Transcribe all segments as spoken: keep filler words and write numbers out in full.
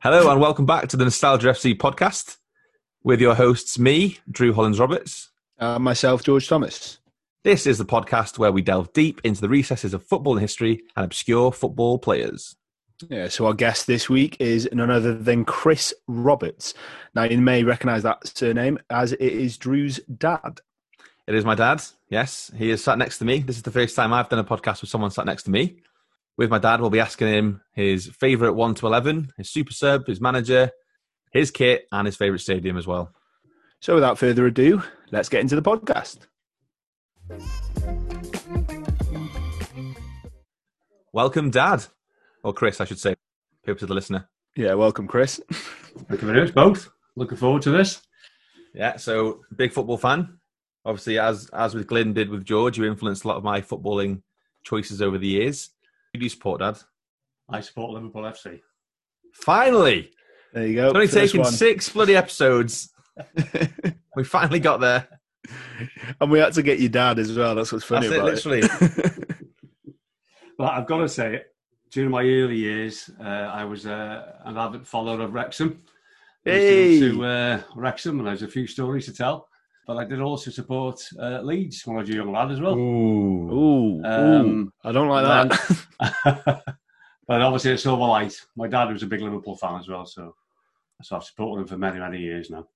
Hello and welcome back to the Nostalgia F C podcast with your hosts, me, Drew Hollins Roberts. Uh, myself, George Thomas. This is the podcast where we delve deep into the recesses of football history and obscure football players. Yeah, so our guest this week is none other than Chris Roberts. Now, you may recognise that surname as it is Drew's dad. It is my dad, yes. He is sat next to me. This is the first time I've done a podcast with someone sat next to me. With my dad, we'll be asking him his favourite one to eleven, his super sub, his manager, his kit, and his favourite stadium as well. So without further ado, let's get into the podcast. Welcome, Dad. Or Chris, I should say. Purpose of the listener. Yeah, welcome, Chris. Thank you very much, both. Looking forward to this. Yeah, so big football fan. Obviously, as as with Glyn did with George, you influenced a lot of my footballing choices over the years. Who do you support, Dad? I support Liverpool F C. Finally! There you go. It's only taken one. six bloody episodes. We finally got there. And we had to get your dad as well. That's what's funny That's about it. Literally. But I've got to say, during my early years, uh, I was uh, an avid follower of Wrexham. Hey. I used to go to uh, Wrexham, and there's a few stories to tell. But I did also support uh, Leeds when I was a young lad as well. Ooh, ooh, um, ooh. I don't like that. But obviously, it's silver light. My dad was a big Liverpool fan as well, so so I've supported him for many, many years now.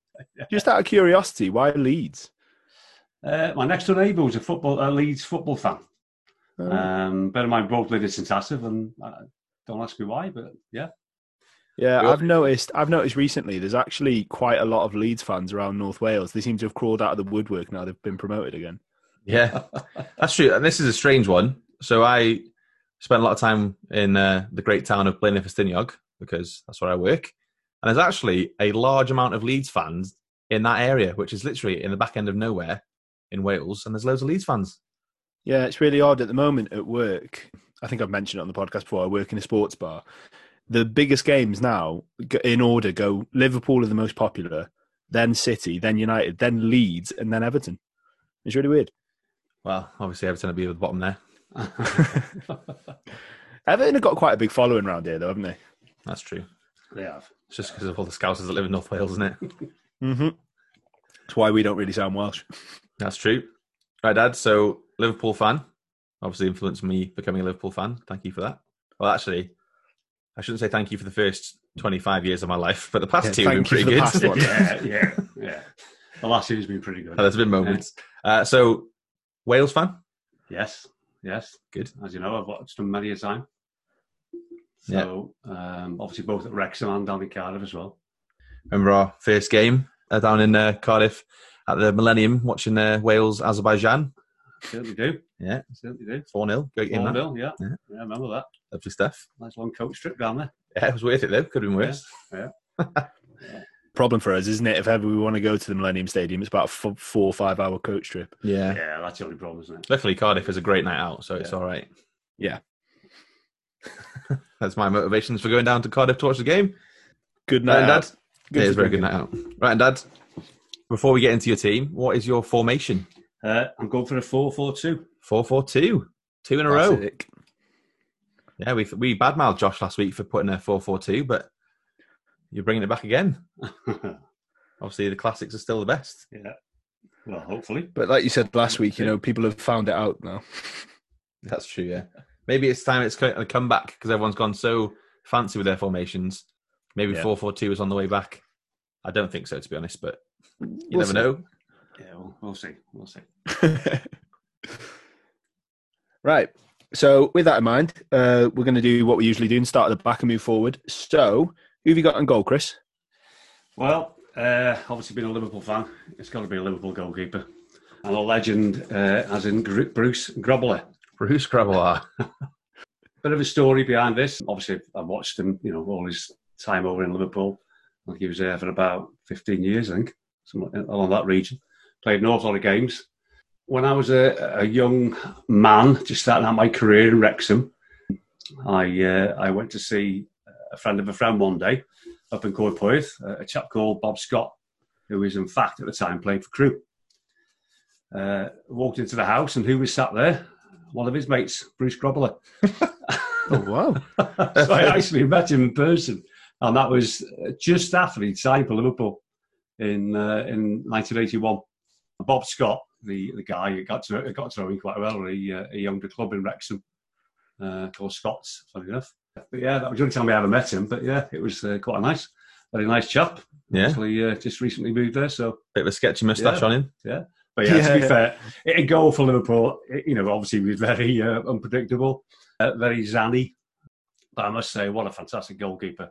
Just out of curiosity, why Leeds? Uh, my next door neighbour was a football a Leeds football fan. Oh. Um, bear in mind, both lived in Saint Asaph, and uh, don't ask me why, but yeah. Yeah, I've noticed. I've noticed recently. There's actually quite a lot of Leeds fans around North Wales. They seem to have crawled out of the woodwork now. They've been promoted again. Yeah, that's true. And this is a strange one. So I spent a lot of time in uh, the great town of Blaenau Ffestiniog because that's where I work. And there's actually a large amount of Leeds fans in that area, which is literally in the back end of nowhere in Wales. And there's loads of Leeds fans. Yeah, it's really odd at the moment at work. I think I've mentioned it on the podcast before. I work in a sports bar. The biggest games now, in order, go Liverpool are the most popular, then City, then United, then Leeds, and then Everton. It's really weird. Well, obviously Everton will be at the bottom there. Everton have got quite a big following around here, though, haven't they? That's true. They have. It's just because of all the Scousers that live in North Wales, isn't it? Mm-hmm. That's why we don't really sound Welsh. That's true. Right, Dad, so Liverpool fan. Obviously influenced me becoming a Liverpool fan. Thank you for that. Well, actually, I shouldn't say thank you for the first twenty-five years of my life, but the past yeah, two have been pretty good. yeah, yeah, yeah. The last two has been pretty good. Oh, there's been moments. Yeah. Uh, so, Wales fan? Yes, yes. Good. As you know, I've watched them many a time. So, yeah. um, obviously both at Wrexham and down in Cardiff as well. Remember our first game uh, down in uh, Cardiff at the Millennium, watching uh, Wales-Azerbaijan? Certainly do. Yeah. Certainly do. four nil. Great game. four nil, yeah. yeah. Yeah, I remember that. Lovely stuff. Nice long coach trip down there. Yeah, it was worth it though. Could have been worse. Yeah. yeah. Problem for us, isn't it? If ever we want to go to the Millennium Stadium, it's about a four or five hour coach trip. Yeah. Yeah, that's the only problem, isn't it? Luckily, Cardiff is a great night out, so yeah. It's all right. Yeah. That's my motivations for going down to Cardiff to watch the game. Good night, right, Dad. Good it is a very good night out. Right, and Dad, before we get into your team, what is your formation? Uh, I'm going for a four four two. four four two. Two in a row. Classic. Yeah, we we badmouthed Josh last week for putting a four four two, but you're bringing it back again. Obviously, the classics are still the best. Yeah, well, hopefully. But like you said last week, you know, people have found it out now. That's true, yeah. Maybe it's time it's a comeback because everyone's gone so fancy with their formations. Maybe yeah. four four two is on the way back. I don't think so, to be honest, but you we'll never see. know. Yeah, we'll, we'll see. We'll see. Right. So, with that in mind, uh, we're going to do what we usually do and start at the back and move forward. So, who have you got on goal, Chris? Well, uh, obviously being a Liverpool fan, it's got to be a Liverpool goalkeeper. And a legend, uh, as in Gr- Bruce Grobbelaar. Bruce Grobbelaar. Bit of a story behind this. Obviously, I've watched him, you know, all his time over in Liverpool. I think he was there for about fifteen years, I think, along that region. Played an awful lot of games. When I was a, a young man, just starting out my career in Wrexham, I uh, I went to see a friend of a friend one day up in Coedpoeth, a chap called Bob Scott, who was in fact at the time playing for Crewe. Uh, walked into the house, and who was sat there? One of his mates, Bruce Grobbelaar. Oh, wow. So I actually met him in person, and that was just after he signed for Liverpool in uh, in nineteen eighty-one. Bob Scott, the, the guy who got to, got to know him quite well, he, uh, he owned a club in Wrexham uh, called Scott's, funny enough. But yeah, that was the only time I ever met him, but yeah, it was uh, quite nice. Very nice chap. Yeah. Actually, uh, just recently moved there, so... Bit of a sketchy moustache yeah. on him. Yeah. But yeah, yeah, to be yeah. fair, a goal for Liverpool, it, you know, obviously was very uh, unpredictable, uh, very zany. But I must say, what a fantastic goalkeeper.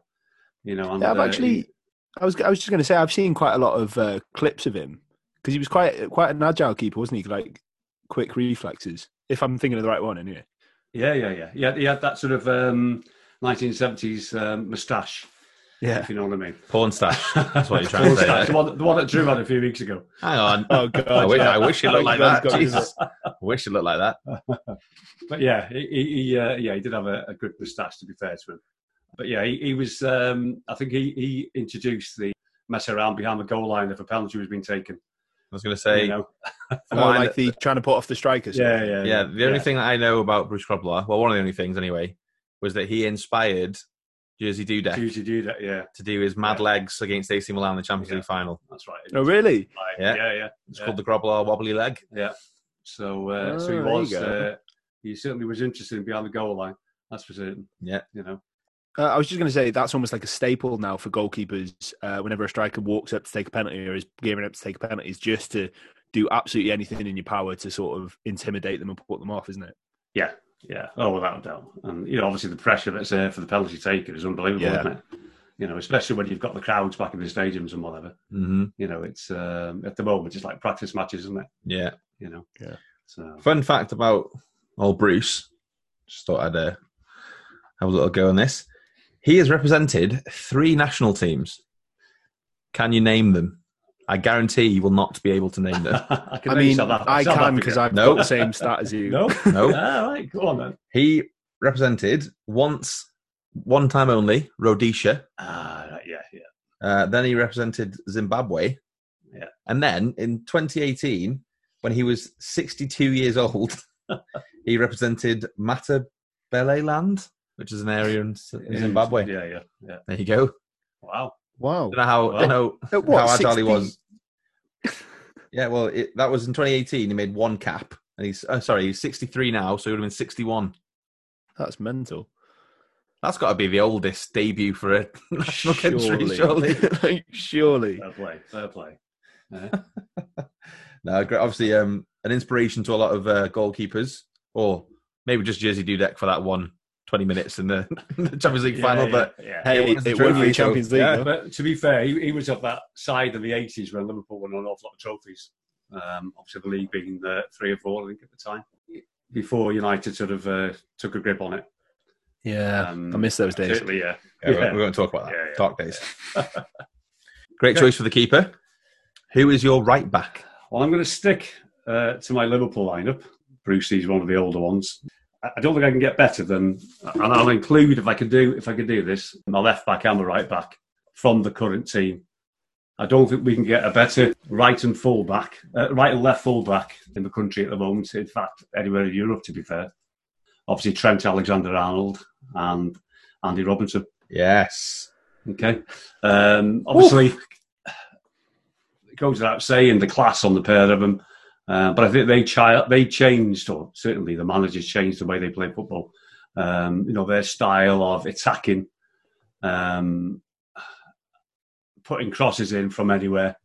You know, and, yeah, I've actually... Uh, I was I was just going to say, I've seen quite a lot of uh, clips of him, because he was quite quite an agile keeper, wasn't he? Like, quick reflexes, if I'm thinking of the right one, anyway. Yeah, yeah, yeah. Yeah, he had that sort of um, nineteen seventies um, moustache. Yeah, if you know what I mean. Porn stash. That's what you're trying Porn to say. Stash, the, one, the one that Drew had a few weeks ago. Hang on. Oh God. I wish, I wish it looked like that. Jesus. I wish it looked like that. But yeah, he, he uh, yeah he did have a, a good moustache, to be fair to him. But yeah, he, he was. Um, I think he, he introduced the mess around behind the goal line if a penalty was being taken. I was going to say, you know, like the trying to put off the strikers. Yeah, yeah, yeah. yeah the only yeah. thing that I know about Bruce Grobbelaar, well, one of the only things anyway, was that he inspired Jerzy Dudek, Jerzy Dudek, yeah, to do his mad yeah. legs against A C Milan in the Champions yeah. League final. That's right. Oh, really? Like, yeah, yeah. yeah. It's yeah. called the Grobbelaar Wobbly Leg. Yeah. So, uh, oh, so he was. Uh, he certainly was interested in behind the goal line. That's for certain. Yeah, you know. Uh, I was just going to say that's almost like a staple now for goalkeepers. Uh, whenever a striker walks up to take a penalty or is gearing up to take a penalty, is just to do absolutely anything in your power to sort of intimidate them and put them off, isn't it? Yeah. Yeah, oh, without a doubt. And, you know, obviously the pressure that's there for the penalty taker is unbelievable, yeah. isn't it? You know, especially when you've got the crowds back in the stadiums and whatever. Mm-hmm. You know, it's, um, at the moment, it's like practice matches, isn't it? Yeah. You know? Yeah. So. Fun fact about old Bruce. Just thought I'd uh, have a little go on this. He has represented three national teams. Can you name them? I guarantee you will not be able to name them. I, I mean, South I South can because I've nope. got the same stat as you. No, no. All right, go on then. He represented once, one time only, Rhodesia. Ah, uh, yeah, yeah. Uh, then he represented Zimbabwe. Yeah. And then in twenty eighteen, when he was sixty-two years old, he represented Matabeleland, which is an area in, in Zimbabwe. Yeah, yeah, yeah. There you go. Wow. Wow! I don't know how, wow. don't know what, how agile he was. Yeah, well, it, that was in twenty eighteen. He made one cap, and he's oh, sorry, he's sixty-three now, so he would have been sixty-one. That's mental. That's got to be the oldest debut for a national country, surely. Like, surely. Fair play, fair play. Yeah. No, obviously, um, an inspiration to a lot of uh, goalkeepers, or maybe just Jerzy Dudek for that one. twenty minutes in the, in the Champions League yeah, final, yeah, but yeah. hey, it, it won the Champions League. Yeah, but to be fair, he, he was of that side in the eighties when Liverpool won an awful lot of trophies. Um, obviously, the league being uh, three or four, I think, at the time, before United sort of uh, took a grip on it. Yeah, um, I miss those days. Certainly, yeah. yeah, yeah. We're, we're going to talk about that. Yeah, yeah. Dark days. Great yeah. choice for the keeper. Who is your right back? Well, I'm going to stick uh, to my Liverpool lineup. Brucey's one of the older ones. I don't think I can get better than, and I'll include if I can do if I can do this, my left back and my right back from the current team. I don't think we can get a better right and full back, uh, right and left full back in the country at the moment. In fact, anywhere in Europe, to be fair. Obviously, Trent Alexander-Arnold and Andy Robertson. Yes. Okay. Um, obviously, Oof. It goes without saying the class on the pair of them. Uh, but I think they chi- they changed, or certainly the managers changed the way they play football. Um, you know, their style of attacking, um, putting crosses in from anywhere,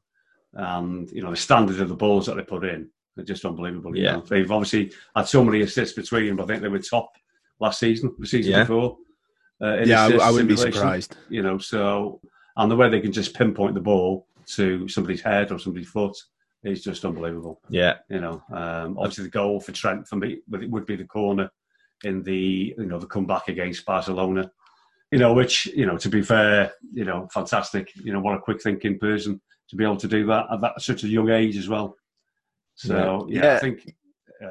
and you know the standard of the balls that they put in are just unbelievable. Yeah, you know? They've obviously had so many assists between them. I think they were top last season, the season yeah. before. Uh, in yeah, I wouldn't be surprised. You know, so and the way they can just pinpoint the ball to somebody's head or somebody's foot. It's just unbelievable. Yeah, you know. Um, obviously, the goal for Trent for me would be the corner in the you know the comeback against Barcelona. You know, which you know to be fair, you know, fantastic. You know, what a quick thinking person to be able to do that at that, such a young age as well. So yeah, yeah, yeah. I think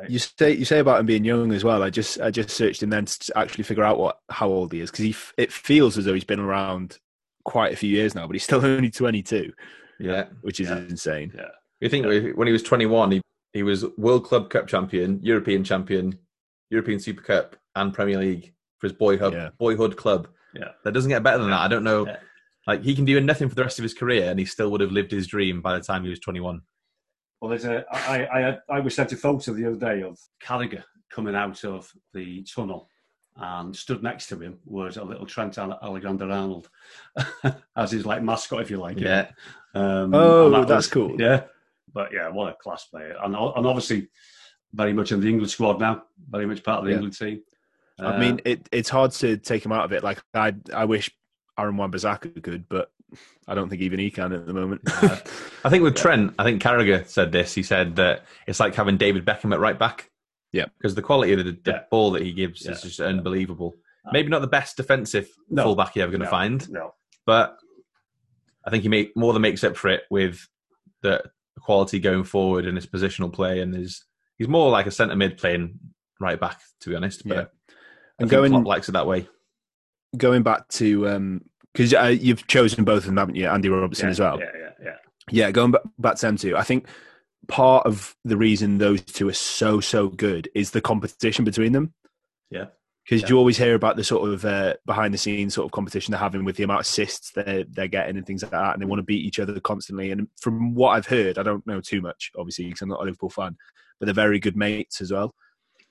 Right. You say you say about him being young as well. I just I just searched him then to actually figure out what how old he is, because he it feels as though he's been around quite a few years now, but he's still only twenty-two. Yeah, which is yeah. insane. Yeah, you think yeah. when he was twenty-one, he he was World Club Cup champion, European champion, European Super Cup, and Premier League for his boyhood yeah. boyhood club. Yeah, that doesn't get better than yeah. that. I don't know. Yeah. Like, he can do nothing for the rest of his career, and he still would have lived his dream by the time he was twenty-one. Well, there's a. I I, had, I was sent a photo the other day of Carragher coming out of the tunnel, and stood next to him was a little Trent Alexander-Arnold as his like mascot, if you like. Yeah. Um, oh, that that's was, cool. Yeah. But yeah, what a class player, and and obviously very much in the England squad now, very much part of the yeah. England team. Uh, I mean, it it's hard to take him out of it. Like, I I wish Aaron Wan-Bissaka could, but I don't think even he can at the moment. Uh, I think with yeah. Trent, I think Carragher said this. He said that it's like having David Beckham at right back. Yeah, because the quality of the, the yeah. ball that he gives yeah. is just unbelievable. Uh, Maybe not the best defensive no, fullback you're ever going to no, find, no. but I think he make, more than makes up for it with the quality going forward and his positional play. And his, he's more like a centre mid playing right back, to be honest. But yeah. and going Klopp likes it that way. Going back to um, because uh, you've chosen both of them, haven't you? Andy Robertson yeah, as well. Yeah, yeah, yeah. Yeah, going back, back to them too. I think part of the reason those two are so, so good is the competition between them. Yeah. Because yeah. you always hear about the sort of uh, behind-the-scenes sort of competition they're having with the amount of assists they're, they're getting and things like that, and they want to beat each other constantly. And from what I've heard, I don't know too much, obviously, because I'm not a Liverpool fan, but they're very good mates as well.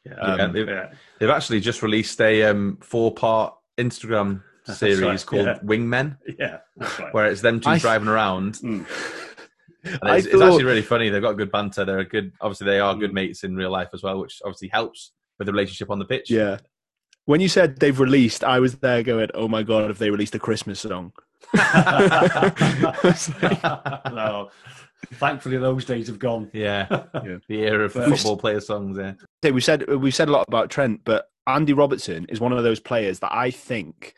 Yeah, um, yeah, they've, yeah. they've actually just released a um, four-part Instagram series right. called yeah. Wingmen. Yeah, that's right. Where it's them two I... driving around. Mm. And it's, thought, it's actually really funny. They've got good banter. They're a good, obviously they are good mates in real life as well, which obviously helps with the relationship on the pitch. Yeah. When you said they've released, I was there going, "Oh my god, if they released a Christmas song." No, thankfully those days have gone. Yeah, yeah. The era of but football player songs. Yeah. We said we said a lot about Trent, but Andy Robertson is one of those players that I think,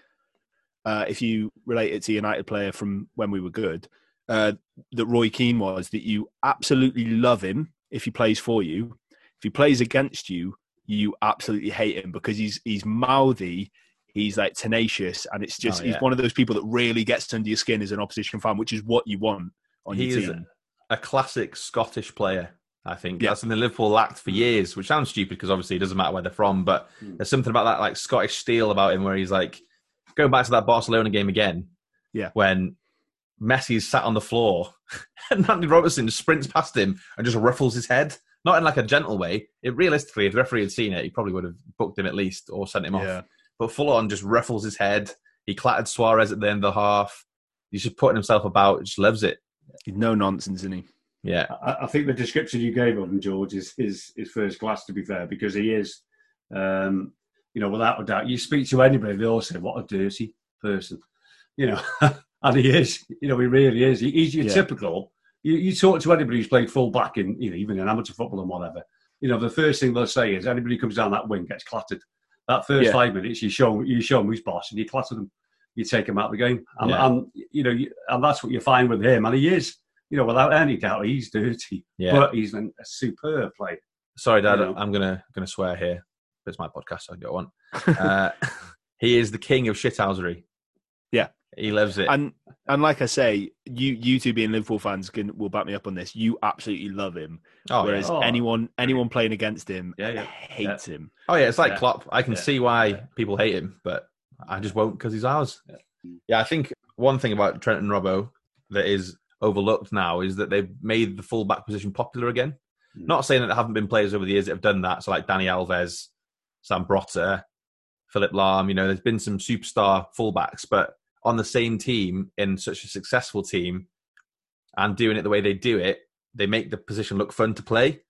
uh, if you relate it to a United player from when we were good. Uh, that Roy Keane was, that you absolutely love him if he plays for you. If he plays against you, you absolutely hate him because he's he's mouthy, he's like tenacious, and it's just oh, yeah. he's one of those people that really gets under your skin as an opposition fan, which is what you want on he your team. He is a classic Scottish player, I think. Yeah. That's something Liverpool lacked for years, which sounds stupid because obviously it doesn't matter where they're from, but mm. there's something about that like Scottish steel about him where he's like, going back to that Barcelona game again, yeah, when Messi's sat on the floor and Andy Robertson sprints past him and just ruffles his head. Not in like a gentle way. It, realistically, if the referee had seen it, he probably would have booked him at least or sent him yeah. off. But full on just ruffles his head. He clattered Suarez at the end of the half. He's just putting himself about. Just loves it. He's no nonsense, isn't he? Yeah. I, I think the description you gave of him, George, is, is, is first class, to be fair, because he is, um, you know, without a doubt. You speak to anybody, they all say, what a dirty person. You know... And he is, you know, he really is. He, he's your yeah. typical. You, you talk to anybody who's played full back in, you know, even in amateur football and whatever. You know, the first thing they'll say is anybody who comes down that wing gets clattered. That first yeah. five minutes, you show you show them who's boss, and you clatter them, you take them out of the game, and, yeah. and you know, and that's what you find with him. And he is, you know, without any doubt, he's dirty, yeah. but he's a superb player. Sorry, Dad, you know? I'm gonna gonna swear here. It's my podcast. I don't want. Uh, he is the king of shithousery. Yeah. He loves it, and and like I say, you you two being Liverpool fans can will back me up on this. You absolutely love him, oh, whereas yeah. oh. anyone anyone playing against him yeah, yeah. hates yeah. him. Oh yeah, it's like yeah. Klopp. I can yeah. see why yeah. people hate him, but I just won't because he's ours. Yeah. yeah, I think one thing about Trent and Robbo that is overlooked now is that they've made the full-back position popular again. Mm. Not saying that there haven't been players over the years that have done that. So like Dani Alves, Sam Brotter, Philip Lahm. You know, there's been some superstar fullbacks, but on the same team, in such a successful team, and doing it the way they do it, they make the position look fun to play.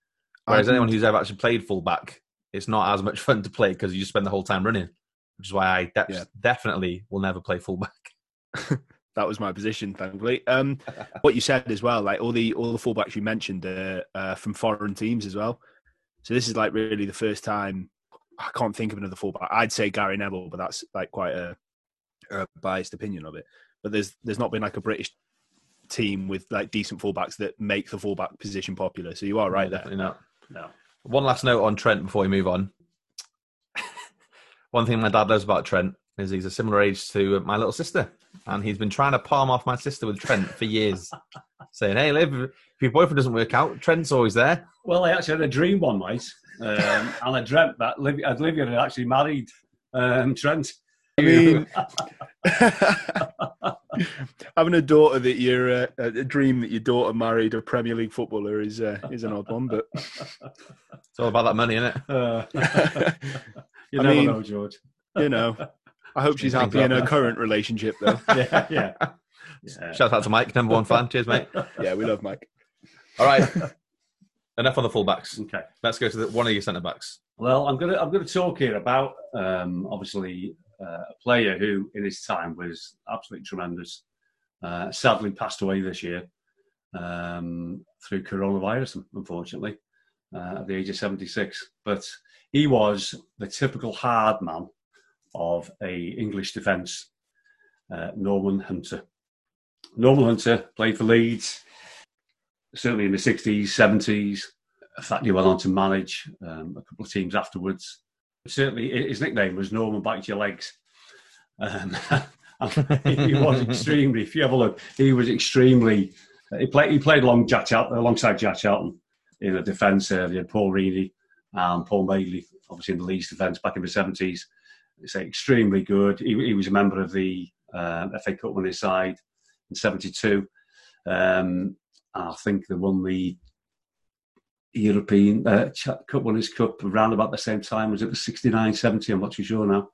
Whereas um, anyone who's ever actually played fullback, it's not as much fun to play because you just spend the whole time running, which is why I de- yeah. definitely will never play fullback. That was my position, thankfully. Um, what you said as well, like all the all the fullbacks you mentioned uh, uh, from foreign teams as well. So this is like really the first time, I can't think of another fullback. I'd say Gary Neville, but that's like quite a... a biased opinion of it, but there's there's not been like a British team with like decent fullbacks that make the fullback position popular. So you are right no, there. Not. No, One last note on Trent before we move on. One thing my dad loves about Trent is he's a similar age to my little sister, and he's been trying to palm off my sister with Trent for years, saying, hey, Liv, if your boyfriend doesn't work out, Trent's always there. Well, I actually had a dream one night, um, and I dreamt that Liv- Olivia had actually married um, Trent. I mean, having a daughter that you're uh, a dream that your daughter married a Premier League footballer is uh, is an odd one, but it's all about that money, isn't it? Uh, you I never mean, know, George. You know, I hope she's happy in her that. current relationship, though. yeah, yeah, yeah. Shout out to Mike, number one fan. Cheers, mate. Yeah, we love Mike. All right, enough on the fullbacks. Okay, let's go to the, one of your centre backs. Well, I'm gonna I'm gonna talk here about um, obviously. Uh, a player who, in his time, was absolutely tremendous. Uh, sadly, passed away this year um, through coronavirus, unfortunately, uh, at the age of seventy-six. But he was the typical hard man of a English defence. Uh, Norman Hunter. Norman Hunter played for Leeds, certainly in the sixties, seventies. In fact, he went on to manage um, a couple of teams afterwards. Certainly, his nickname was Norman Back to Your Legs. Um, he was extremely, if you have a look, he was extremely, he played He played along Jack Charlton, alongside Jack Charlton in the defence area, Paul Reedy and Paul Madeley, obviously in the Leeds defence back in the seventies. It's extremely good. He, he was a member of the uh, F A Cup winning side in seventy-two. Um, I think they won the European uh, Cup Winners' Cup around about the same time. Was it the sixty-nine seventy? I'm not too sure now.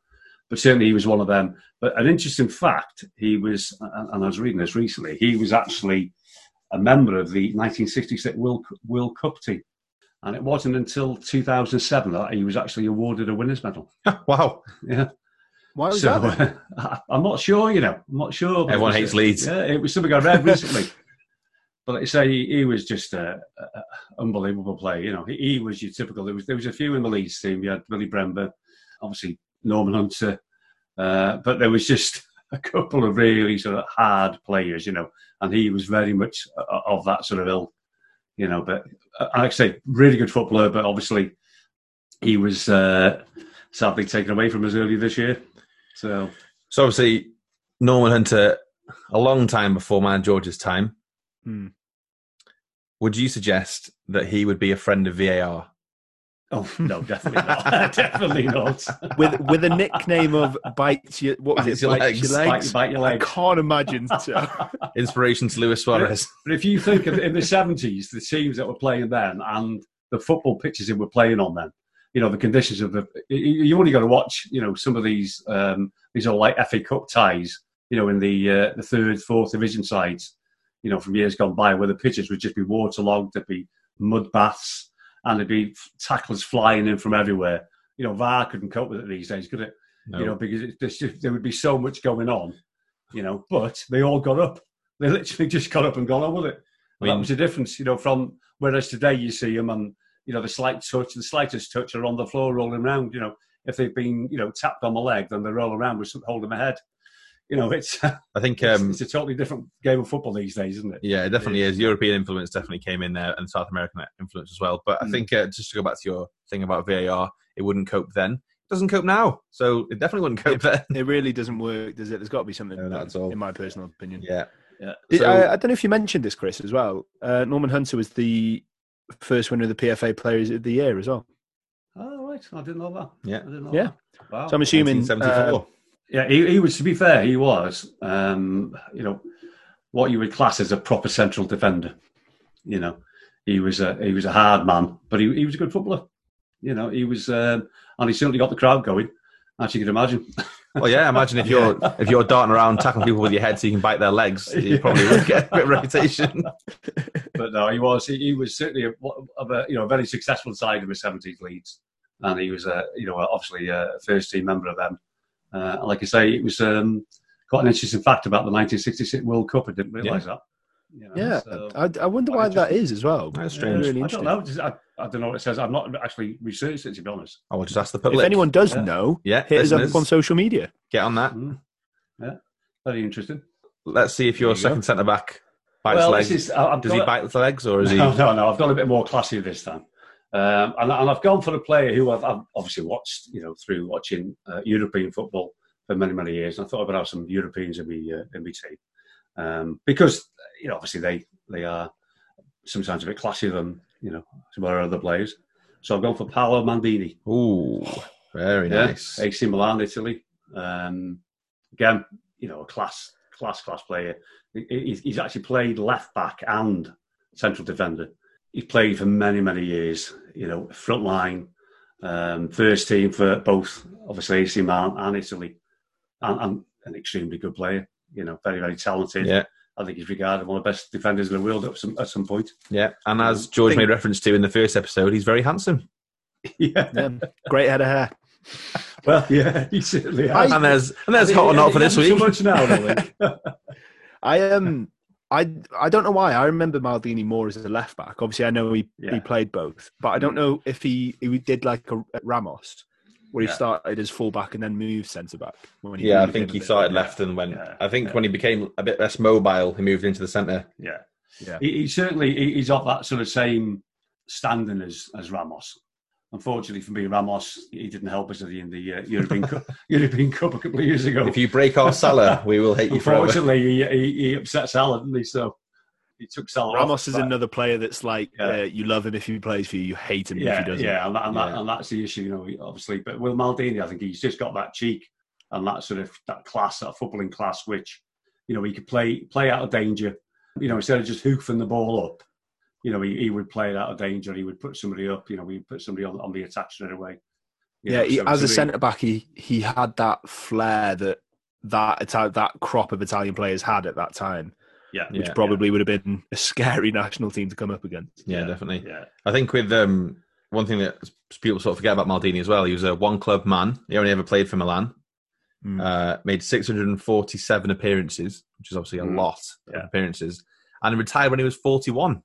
But certainly he was one of them. But an interesting fact, he was, and I was reading this recently, he was actually a member of the nineteen sixty-six World, World Cup team. And it wasn't until two thousand seven that he was actually awarded a winner's medal. Wow. Yeah. Why was so, that? Uh, I'm not sure, you know. I'm not sure. Everyone hates it, Leeds. Yeah, it was something I read recently. But like I say, he, he was just an unbelievable player. You know, he, he was your typical. There was there was a few in the Leeds team. You had Billy Bremner, obviously Norman Hunter, uh, but there was just a couple of really sort of hard players. You know, and he was very much of that sort of ilk. You know, but like I say, really good footballer. But obviously, he was uh, sadly taken away from us earlier this year. So, so obviously, Norman Hunter, a long time before Man George's time. Hmm. Would you suggest that he would be a friend of V A R? Oh no, definitely not. Definitely not. With with a nickname of "Bite Your" what was bite it? Your bite legs. your legs. Bite, bite your legs. I can't imagine. So. Inspiration to Luis Suarez. But if you think of in the seventies, the teams that were playing then and the football pitches they were playing on then, you know the conditions of the. You only got to watch, you know, some of these um, these are like F A Cup ties, you know, in the uh, the third, fourth division sides. You know, from years gone by, where the pitches would just be waterlogged, there'd be mud baths, and there'd be tacklers flying in from everywhere. You know, V A R couldn't cope with it these days, could it? No. You know, because it, just, there would be so much going on, you know, but they all got up. They literally just got up and got on with it. I mean, that was the difference, you know, from whereas today you see them and, you know, the slight touch, the slightest touch are on the floor rolling around. You know, if they've been, you know, tapped on the leg, then they roll around with something holding their head. You know, it's. I think um, it's, it's a totally different game of football these days, isn't it? Yeah, it definitely is. European influence definitely came in there, and South American influence as well. But I mm. think uh, just to go back to your thing about V A R, it wouldn't cope then. It doesn't cope now, so it definitely wouldn't cope it, then. It really doesn't work, does it? There's got to be something. No, that's all. In my personal opinion. Yeah, yeah. Did, so, I, I don't know if you mentioned this, Chris, as well. Uh, Norman Hunter was the first winner of the P F A Players of the Year as well. Oh right, I didn't know that. Yeah, I didn't know yeah. That. Wow. So I'm assuming seventy-four. Yeah, he, he was, to be fair, he was, um, you know, what you would class as a proper central defender. You know, he was a he was a hard man, but he he was a good footballer. You know, he was, um, and he certainly got the crowd going, as you can imagine. Well, yeah, imagine if you're if you're darting around tackling people with your head so you can bite their legs, you probably would get a bit of reputation. But no, he was he, he was certainly a, of a you know a very successful side of the seventies Leeds, and he was a you know obviously a first team member of them. Uh, like I say, it was um, quite an interesting fact about the nineteen sixty-six World Cup. I didn't realise yeah. that. You know, yeah, so I, I wonder why that is as well. That's strange. Really I don't know. Just, I, I don't know what it says. I've not actually researched it, to be honest. I will just ask the public. If anyone does yeah. know, yeah, hit us up on social media. Get on that. Mm. Yeah, very interesting. Let's see if your you second centre-back bites well, legs. Is, Does he bite the legs or is he... No, no, no. I've gone a bit more classy this time. Um, and, and I've gone for a player who I've, I've obviously watched, you know, through watching uh, European football for many, many years. And I thought I'd have some Europeans in my uh, in my team um, because, you know, obviously they they are sometimes a bit classier than, you know, some of our other players. So I've gone for Paolo Maldini. Ooh, very yeah, nice. A C Milan, Italy. Um, again, you know, a class, class, class player. He, he's actually played left back and central defender. He played for many, many years, you know, front line, um, first team for both, obviously, A C Milan and Italy. And, and an extremely good player, you know, very, very talented. Yeah. I think he's regarded one of the best defenders in the world at some, at some point. Yeah, and as George made reference to in the first episode, he's very handsome. yeah. yeah. Great head of hair. Well, yeah, he certainly has. I, and there's, and there's hot or not for this week. So much now, I, I um, I I don't know why. I remember Maldini more as a left back. Obviously, I know he, yeah. he played both, but I don't know if he, he did like a, a Ramos, where he yeah. started as full back and then moved centre back. When he yeah, I think he started left and went. Yeah. I think yeah. when he became a bit less mobile, he moved into the centre. Yeah, yeah. He, he certainly he's of that sort of same standing as as Ramos. Unfortunately for me, Ramos, he didn't help us in the uh, European Cup, European Cup a couple of years ago. If you break our Salah, we will hate you forever. Unfortunately, he, he, he upset Salah, didn't he? So he took Salah. Ramos off, is another player that's like yeah. uh, you love him if he plays for you, you hate him yeah, if he doesn't. Yeah, and, that, and, yeah. That, and that's the issue, you know, obviously. But with Maldini, I think he's just got that cheek and that sort of that class, that footballing class, which, you know, he could play play out of danger. You know, instead of just hoofing the ball up, you know, he, he would play it out of danger. He would put somebody up. You know, he would put somebody on, on the attack straight away. You yeah, know, so he, as somebody, a centre-back, he, he had that flair that that that crop of Italian players had at that time, yeah, which yeah, probably yeah. would have been a scary national team to come up against. Yeah, yeah. definitely. Yeah. I think with um, one thing that people sort of forget about Maldini as well, he was a one-club man. He only ever played for Milan. Mm. Uh, made six hundred forty-seven appearances, which is obviously a mm. lot yeah. of appearances, and retired when he was forty-one.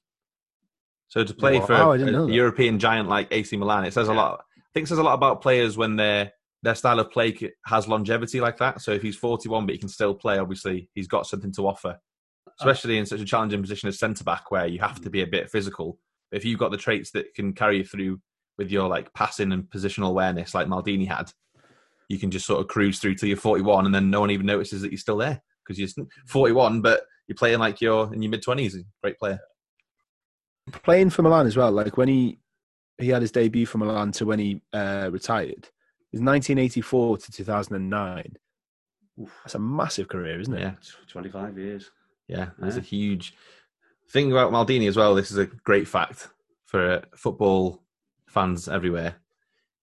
So to play oh, for oh, a European giant like A C Milan, it says yeah. a lot. I think it says a lot about players when their their style of play has longevity like that. So if he's forty-one but he can still play, obviously he's got something to offer, especially in such a challenging position as centre back where you have to be a bit physical. But if you've got the traits that can carry you through with your like passing and positional awareness, like Maldini had, you can just sort of cruise through till you're forty-one, and then no one even notices that you're still there because you're forty-one, but you're playing like you're in your mid twenties. Great player. Playing for Milan as well, like when he he had his debut for Milan to when he uh, retired, it was nineteen eighty-four to two thousand nine. Oof. That's a massive career, isn't it? Yeah, twenty-five years. Yeah, that's yeah. a huge thing about Maldini as well. This is a great fact for uh, football fans everywhere.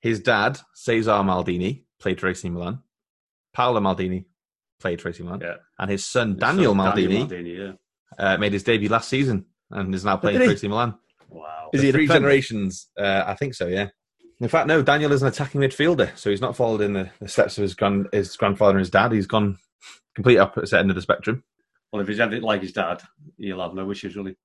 His dad, Cesar Maldini, played for A C Milan. Paolo Maldini played for A C Milan. Yeah. And his son, his Daniel, son Maldini, Daniel Maldini, yeah. uh, made his debut last season. And is now playing for A C Milan. Wow. Is he three generations? Uh, I think so, yeah. In fact, no, Daniel is an attacking midfielder, so he's not followed in the, the steps of his grand, his grandfather and his dad. He's gone complete opposite end of the spectrum. Well, if he's anything like his dad, he'll have no issues, will he?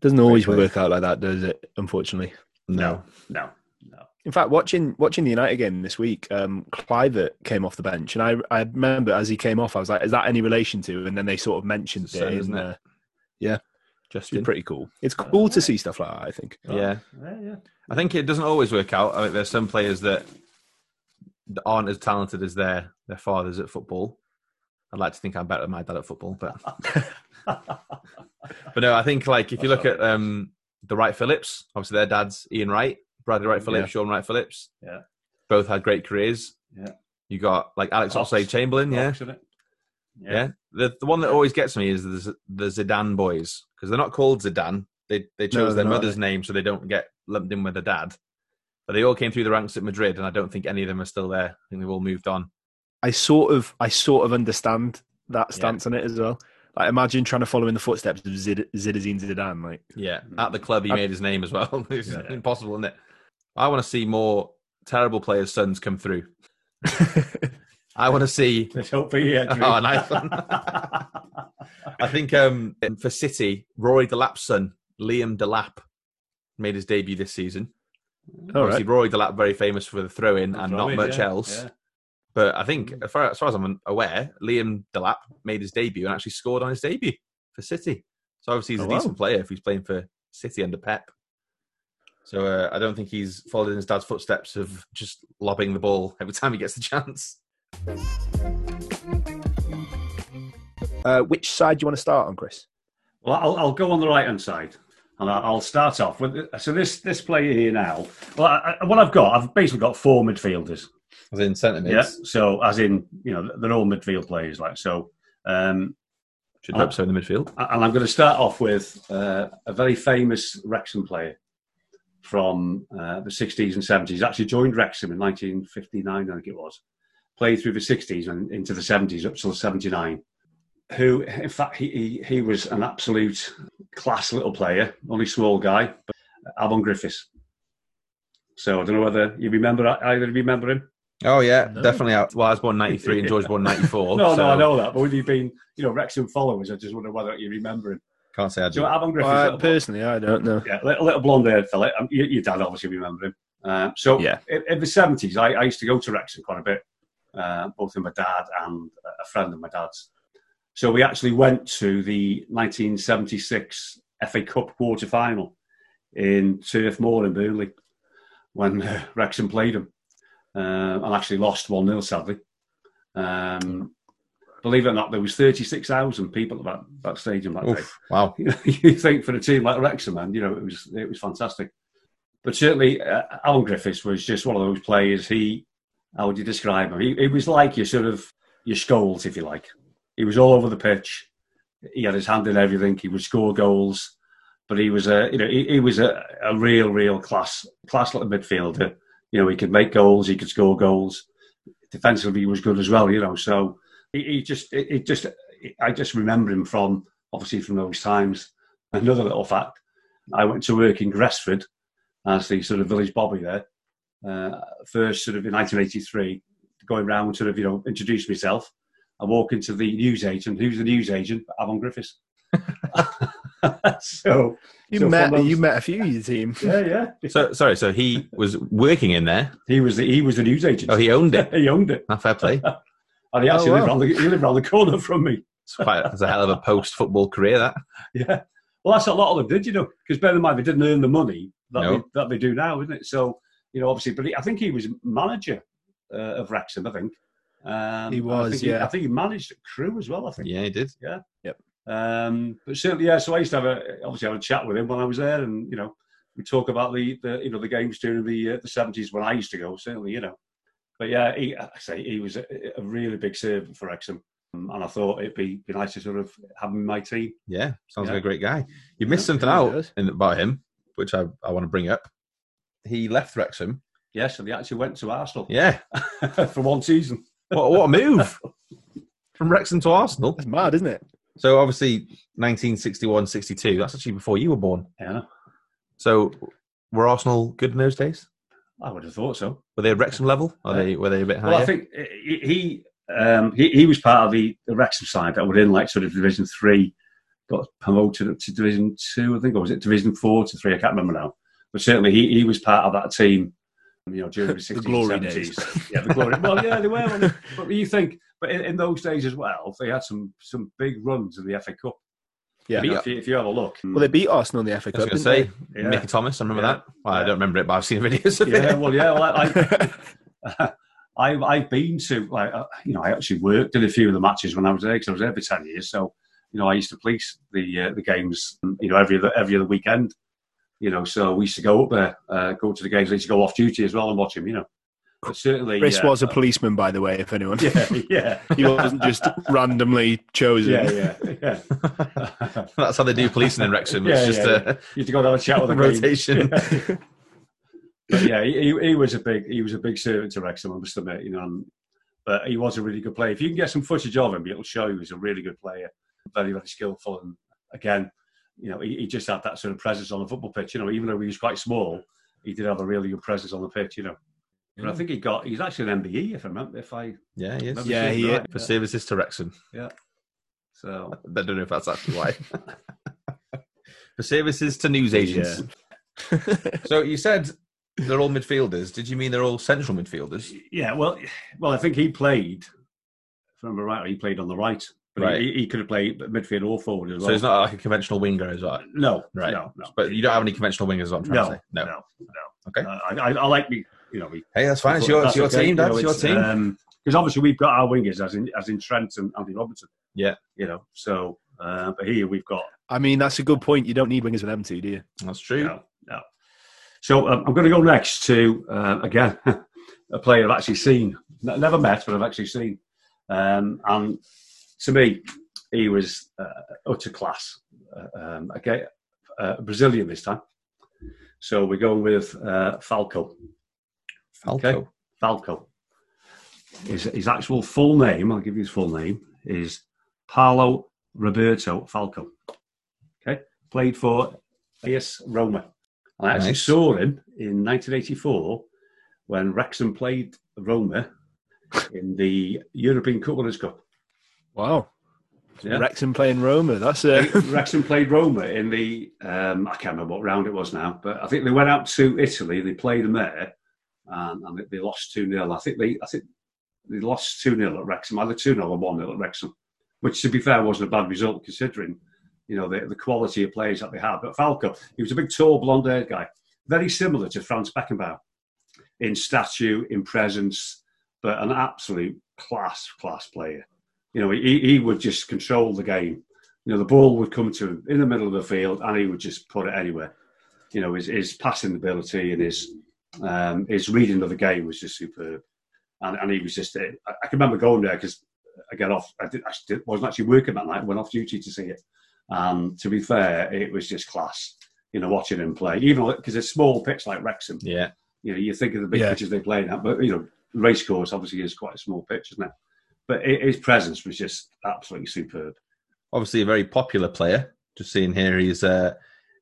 Doesn't always work out like that, does it, unfortunately? No, no, no. In fact, watching watching the United game this week, um, Clivert came off the bench, and I, I remember as he came off, I was like, is that any relation to? And then they sort of mentioned it, isn't it? Yeah. Just pretty cool. It's cool to see stuff like that, I think. Yeah. yeah, yeah. I think it doesn't always work out. I mean, there's some players that aren't as talented as their their fathers at football. I'd like to think I'm better than my dad at football, but but no, I think like if you look at um, the Wright Phillips, obviously their dads, Ian Wright, Bradley Wright Phillips, yeah. Sean Wright Phillips, yeah, both had great careers. Yeah, you got like Alex Oxlade-Chamberlain, yeah. Yeah. yeah, the the one that always gets me is the, the Zidane boys because they're not called Zidane. They they chose no, their mother's name so they don't get lumped in with their dad. But they all came through the ranks at Madrid, and I don't think any of them are still there. I think they've all moved on. I sort of I sort of understand that stance yeah. on it as well. Like imagine trying to follow in the footsteps of Zid, Zidane Zidane. Like yeah, at the club he I, made his name as well. It's yeah. impossible, isn't it? I want to see more terrible players' sons come through. I want to see. Let's hope for you, Andrew. Oh, nice one. I think um, for City, Rory Delap's son, Liam Delap, made his debut this season. All Obviously, right. Rory Delap, very famous for the throw-in the and throw not in, much yeah. else. Yeah. But I think, as far, as far as I'm aware, Liam Delap made his debut and actually scored on his debut for City. So obviously, he's a oh, decent wow. player if he's playing for City under Pep. So uh, I don't think he's followed in his dad's footsteps of just lobbing the ball every time he gets the chance. Uh, which side do you want to start on, Chris? Well, I'll, I'll go on the right-hand side. And I'll start off with... So this this player here now... Well, I, what I've got, I've basically got four midfielders. As in centre mids? Yeah, so as in, you know, they're all midfield players. Like so. Um, Should hope so in the midfield. And I'm going to start off with uh, a very famous Wrexham player from uh, the sixties and seventies. Actually joined Wrexham in nineteen fifty-nine, I think it was. Played through the sixties and into the seventies up till seventy-nine. Who, in fact, he, he he was an absolute class little player, only small guy, but Arfon Griffiths. So I don't know whether you remember, either remember him? Oh, yeah, no. Definitely. Well, I was born ninety-three and George born ninety-four. no, so. no, I know that. But when you've been, you know, Wrexham followers, I just wonder whether you remember him. Can't say I do. So Arfon Griffiths. Well, personally, I don't know. Yeah, little, little blonde-haired fella. Your, your dad obviously remember him. Um, so yeah. in, in the seventies, I, I used to go to Wrexham quite a bit, uh, both with my dad and a friend of my dad's. So we actually went to the nineteen seventy-six F A Cup quarter-final in Turf Moor in Burnley when uh, Wrexham played them uh, and actually lost one nil, sadly. Um, believe it or not, there was thirty-six thousand people at that, that stadium that Oof, day. Wow. You think for a team like Wrexham, man, you know, it was it was fantastic. But certainly, uh, Arfon Griffiths was just one of those players. He, how would you describe him? He, he was like your sort of, your Scholes, if you like. He was all over the pitch. He had his hand in everything. He would score goals, but he was a you know he, he was a, a real real class class little midfielder. You know, he could make goals. He could score goals. Defensively, he was good as well. You know, so he, he just it, it just I just remember him from obviously from those times. Another little fact: I went to work in Gresford as the sort of village bobby there. Uh, first, sort of in nineteen eighty-three, going round sort of you know introduced myself. I walk into the newsagent. Who's the newsagent? Arfon Griffiths. so you so met those... you met a few of your team. Yeah, yeah. So sorry. So he was working in there. He was the he was the newsagent. Oh, he owned it. he owned it. Not fair play. and he actually oh, lived wow. around the he lived around the corner from me. It's quite that's a hell of a post football career. That. Yeah. Well, that's a lot of them did, you know? Because bear in mind, they didn't earn the money that no. they, that they do now, isn't it? So you know, obviously, but he, I think he was manager uh, of Wrexham. I think. Um, he was, I think yeah. He, I think he managed a crew as well. I think. Yeah, he did. Yeah, yep. Um, but certainly, yeah. So I used to have a obviously have a chat with him when I was there, and you know, we talk about the, the you know the games during the uh, the seventies when I used to go. Certainly, you know. But yeah, he, I say he was a, a really big servant for Wrexham, um, and I thought it'd be, be nice to sort of have him in my team. Yeah, sounds yeah. like a great guy. You missed yeah, something out in, about him, which I I want to bring up. He left Wrexham. Yes, and he actually went to Arsenal. Yeah, for one season. What, what a move from Wrexham to Arsenal. That's mad, isn't it? So obviously nineteen sixty-one sixty-two, that's actually before you were born. Yeah. So were Arsenal good in those days? I would have thought so. Were they Wrexham level? Or yeah. they, were they a bit higher? Well, I think he um, he, he was part of the, the Wrexham side that were in like sort of Division three, got promoted up to Division two, I think, or was it Division four to three? I can't remember now. But certainly he, he was part of that team. You know, during the sixties, the glory seventies, days. yeah, the glory. Well, yeah, they were. They, but you think, but in, in those days as well, they had some some big runs in the F A Cup. Yeah, beat, yeah. If, you, if you have a look, well, they beat Arsenal in the F A Cup. I was going to say, yeah. Mickey Thomas. I remember yeah. that. Well, yeah. I don't remember it, but I've seen videos of yeah, it. Well, yeah, well, I, I, I, I've been to, like, uh, you know, I actually worked in a few of the matches when I was there because I was there for ten years. So, you know, I used to police the uh, the games, you know, every other, every other weekend. You know, so we used to go up there, uh, go to the games. I used to go off duty as well and watch him, you know. But certainly, Chris yeah, was a policeman, by the way, if anyone. Yeah, yeah. He wasn't just randomly chosen. Yeah, yeah, yeah. That's how they do policing in Wrexham. It's yeah, just yeah, uh, yeah. You have to go and have a chat with the rotation. Yeah. But yeah, he, he was a big, he was a big servant to Wrexham, I must admit. You know, and, but he was a really good player. If you can get some footage of him, it'll show you he's a really good player, very, very skillful, and again. You know, he, he just had that sort of presence on the football pitch. You know, even though he was quite small, he did have a really good presence on the pitch. You know, but yeah. I think he got—he's actually an M B E, if I remember. If I yeah, he is. yeah, he right. for yeah. services to Wrexham. Yeah, so I don't know if that's actually why. For services to newsagents. Yeah. So you said they're all midfielders. Did you mean they're all central midfielders? Yeah. Well, well, I think he played. If I remember right, he played on the right But right. he, he could play midfield or forward as well. So he's not like a conventional winger as well? No. Right. No, no. But you don't have any conventional wingers, is what I'm trying no, to say? No. No. No. Okay. Uh, I, I like me, you know. Me, hey, that's fine. It's your, that's your okay. team, Dad. You know, it's your team. Um, Because obviously we've got our wingers, as in as in Trent and Andy Robertson. Yeah, you know. So, uh, but here we've got. I mean, that's a good point. You don't need wingers with them two, do you? That's true. No, no. So um, I'm going to go next to uh, again a player I've actually seen, never met, but I've actually seen. Um, and to me, he was uh, utter class. Uh, um, okay, uh, Brazilian this time. So we're going with uh, Falcao. Falcao. Okay? Falcao. His, his actual full name, I'll give you his full name, is Paulo Roberto Falcao. Okay, played for A S Roma. I nice. actually saw him in nineteen eighty-four when Wrexham played Roma in the European Cup Winners' Cup. Wow. Yeah. Wrexham playing Roma, that's it. Wrexham played Roma in the, um, I can't remember what round it was now, but I think they went out to Italy, they played them there, and, and they lost two nil. I think they, I think, They lost two nil at Wrexham, either two nil or one nil at Wrexham, which, to be fair, wasn't a bad result considering, you know, the, the quality of players that they had. But Falcao, he was a big, tall, blonde-haired guy, very similar to Franz Beckenbauer in stature, in presence, but an absolute class, class player. You know, he, he would just control the game. You know, the ball would come to him in the middle of the field and he would just put it anywhere. You know, his, his passing ability and his um, his reading of the game was just superb. And, and he was just, I, I can remember going there because I got off, I, did, I wasn't actually working that night, I went off duty to see it. Um, to be fair, it was just class, you know, watching him play, even because it's small pitch like Wrexham. Yeah. You know, you think of the big yeah. pitches they play now, but, you know, racecourse obviously is quite a small pitch, isn't it? But it, his presence was just absolutely superb. Obviously a very popular player. Just seeing here, he's uh,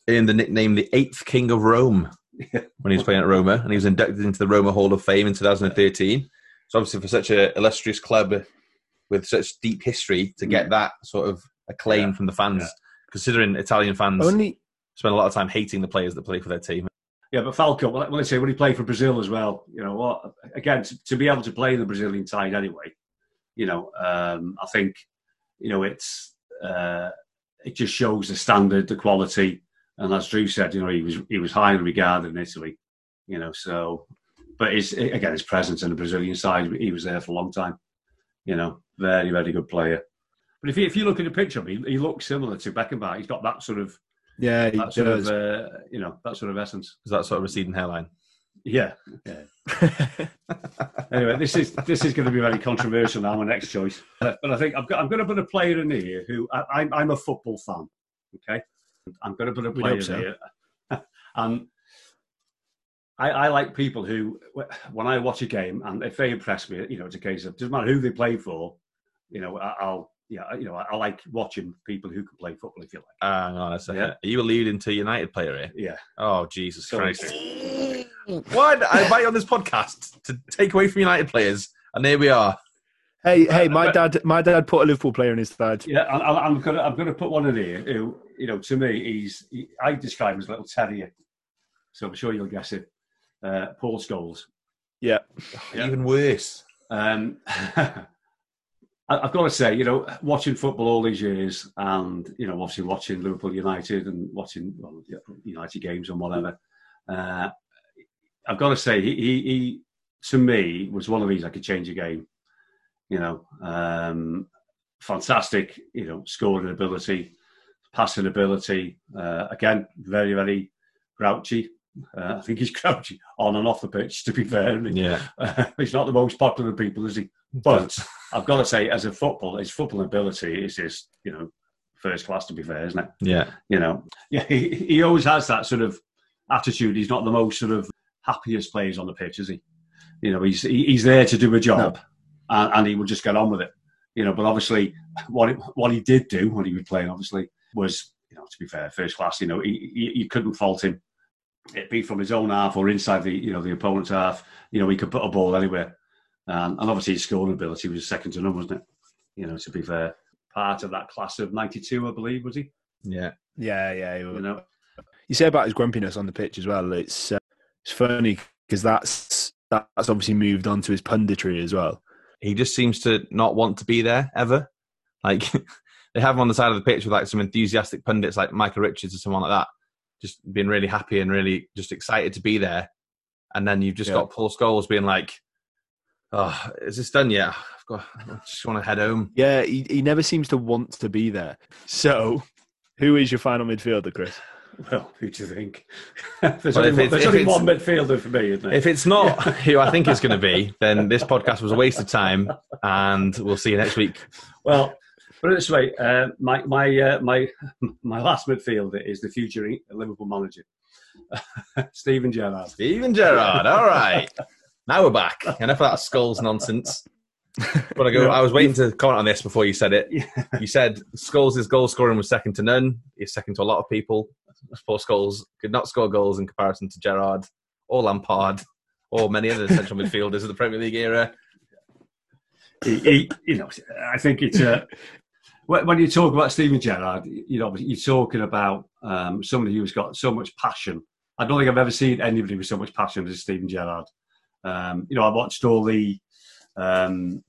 in the nickname the Eighth King of Rome when he was playing at Roma, and he was inducted into the Roma Hall of Fame in two thousand thirteen. So obviously for such an illustrious club with such deep history to get that sort of acclaim yeah. from the fans, yeah. considering Italian fans Only... spend a lot of time hating the players that play for their team. Yeah, but Falcao, well, let's say when he played for Brazil as well, you know what? Again, to, to be able to play in the Brazilian side anyway, you know, um, I think you know it's uh, it just shows the standard, the quality, and as Drew said, you know, he was he was highly regarded in Italy, you know, so. But his, again, his presence in the Brazilian side, he was there for a long time. You know, very, very good player. But if you, if you look at the picture of him, he, he looks similar to Beckenbauer. He's got that sort of, yeah, that sort of, uh, you know, that sort of essence. Is that sort of receding hairline? Yeah. yeah. Anyway, this is this is going to be very controversial now. My next choice, but I think I've got, I'm going to put a player in here who I, I'm I'm a football fan. Okay, I'm going to put a player in here, and. I, I like people who, when I watch a game and if they impress me, you know, it's a case of doesn't matter who they play for, you know, I, I'll, yeah, you know, I, I like watching people who can play football, if you like. Uh, hang on a second. Yeah. Are you alluding to United player here? Yeah. Oh, Jesus so Christ. Why did I invite you on this podcast to take away from United players? And here we are. Hey, hey, my dad, my dad put a Liverpool player in his side. Yeah, I, I'm gonna, I'm gonna put one in here who, you know, to me, he's, he, I describe him as a little terrier. So I'm sure you'll guess it. Uh, Paul Scholes. Yeah. yeah. Even worse. Um, I, I've got to say, you know, watching football all these years and, you know, obviously watching Liverpool United and watching well, United games and whatever, uh, I've got to say, he, he, he, to me, was one of these I could change a game. You know, um, fantastic, you know, scoring ability, passing ability. Uh, again, very, very grouchy. Uh, I think he's crouchy on and off the pitch, to be fair. Isn't he? Yeah. Uh, he's not the most popular people, is he? But I've got to say, as a football, his football ability is just, you know, first class, to be fair, isn't it? Yeah. You know, yeah, he, he always has that sort of attitude. He's not the most sort of happiest players on the pitch, is he? You know, he's he, he's there to do a job no. and, and he will just get on with it. You know, but obviously what it, what he did do when he was playing, obviously, was, you know, to be fair, first class. You know, you couldn't fault him. It be from his own half or inside the, you know, the opponent's half. You know, he could put a ball anywhere, um, and obviously his scoring ability was second to none, wasn't it? You know, to be fair, part of that class of ninety-two, I believe, was he? Yeah, yeah, yeah. You know, you say about his grumpiness on the pitch as well. It's uh, it's funny because that's that's obviously moved on to his punditry as well. He just seems to not want to be there ever. Like, they have him on the side of the pitch with like some enthusiastic pundits like Michael Richards or someone like that, just being really happy and really just excited to be there. And then you've just yeah. got Paul Scholes being like, oh, is this done yet? I've got, I just want to head home. Yeah, he, he never seems to want to be there. So, who is your final midfielder, Chris? Well, who do you think? There's well, only, there's only one midfielder for me, isn't there? If it's not yeah. who I think it's going to be, then this podcast was a waste of time, and we'll see you next week. Well, put it this way, uh, my my uh, my my last midfielder is the future Liverpool manager, Steven Gerrard. Steven Gerrard. All right, now we're back. Enough of that Scholes nonsense. But I go. No. I was waiting to comment on this before you said it. Yeah. You said Scholes' goal scoring was second to none. He's second to a lot of people. Poor Scholes could not score goals in comparison to Gerrard or Lampard or many other central midfielders of the Premier League era. He, he, you know, I think it's uh, when you talk about Steven Gerrard, you know, you're talking about um, somebody who's got so much passion. I don't think I've ever seen anybody with so much passion as Steven Gerrard. Um, you know, I watched all the, um,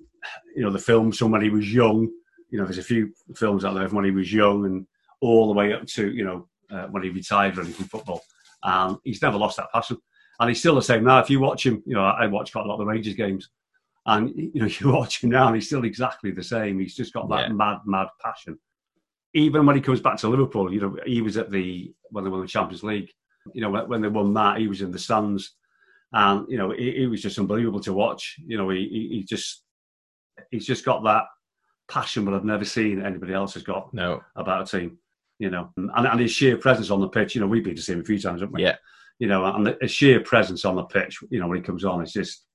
you know, the films from when he was young. You know, there's a few films out there from when he was young and all the way up to, you know, Uh, when he retired running from football, and um, he's never lost that passion, and he's still the same now. If you watch him, you know, I, I watch quite a lot of the Rangers games, and you know, you watch him now and he's still exactly the same. He's just got that yeah. mad mad passion. Even when he comes back to Liverpool, you know, he was at the when they won the Champions League, you know, when, when they won that, he was in the stands, and you know, it, it was just unbelievable to watch. You know, he, he, he just he's just got that passion, but I've never seen anybody else has got no. about a team. You know, and, and his sheer presence on the pitch, you know, we've been to see him a few times, haven't we? Yeah. You know, and the, the sheer presence on the pitch, you know, when he comes on, it's just,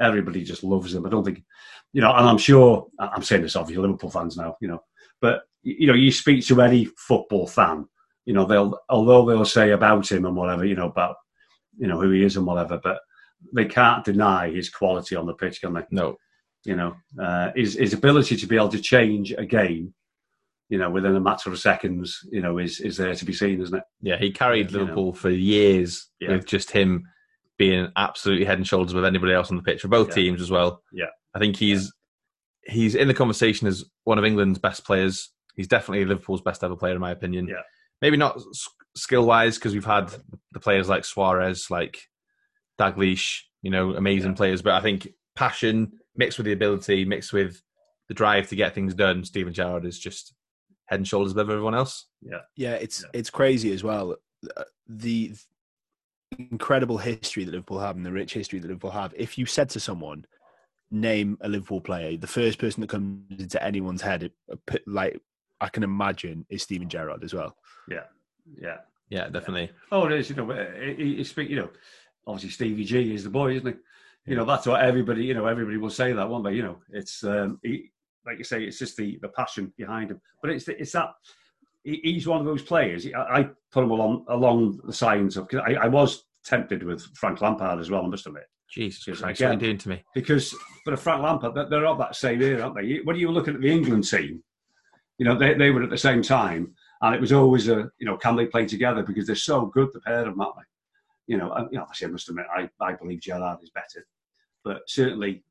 everybody just loves him. I don't think, you know, and I'm sure, I'm saying this obviously, Liverpool fans now, you know, but, you know, you speak to any football fan, you know, they'll, although they'll say about him and whatever, you know, about, you know, who he is and whatever, but they can't deny his quality on the pitch, can they? No. You know, uh, his, his ability to be able to change a game, you know, within a matter of seconds, you know, is is there to be seen, isn't it? Yeah, he carried yeah, Liverpool you know. for years yeah. with just him being absolutely head and shoulders above anybody else on the pitch for both yeah. teams as well. Yeah, I think he's yeah. he's in the conversation as one of England's best players. He's definitely Liverpool's best ever player, in my opinion. Yeah, maybe not skill wise because we've had the players like Suarez, like Dalglish, you know, amazing yeah. players. But I think passion mixed with the ability, mixed with the drive to get things done, Steven Gerrard is just head and shoulders above everyone else. Yeah, yeah, it's yeah. it's crazy as well. The incredible history that Liverpool have and the rich history that Liverpool have. If you said to someone, name a Liverpool player, the first person that comes into anyone's head, like I can imagine, is Steven Gerrard as well. Yeah, yeah, yeah, definitely. Oh, there's you know, it's you know, obviously Stevie G is the boy, isn't he? You know, that's what everybody you know everybody will say that, won't they? You know, it's um, he, like you say, it's just the, the passion behind him. But it's the, it's that he's one of those players. I, I put him along along the signs of. Cause I, I was tempted with Frank Lampard as well. I must admit. Jesus Christ, again, what are you doing to me? Because but Frank Lampard, they're of that same era, aren't they? When you were looking at the England team, you know they they were at the same time, and it was always a you know can they play together because they're so good the pair of them, aren't they? You know, I, you know, I must admit, I, I believe Gerrard is better, but certainly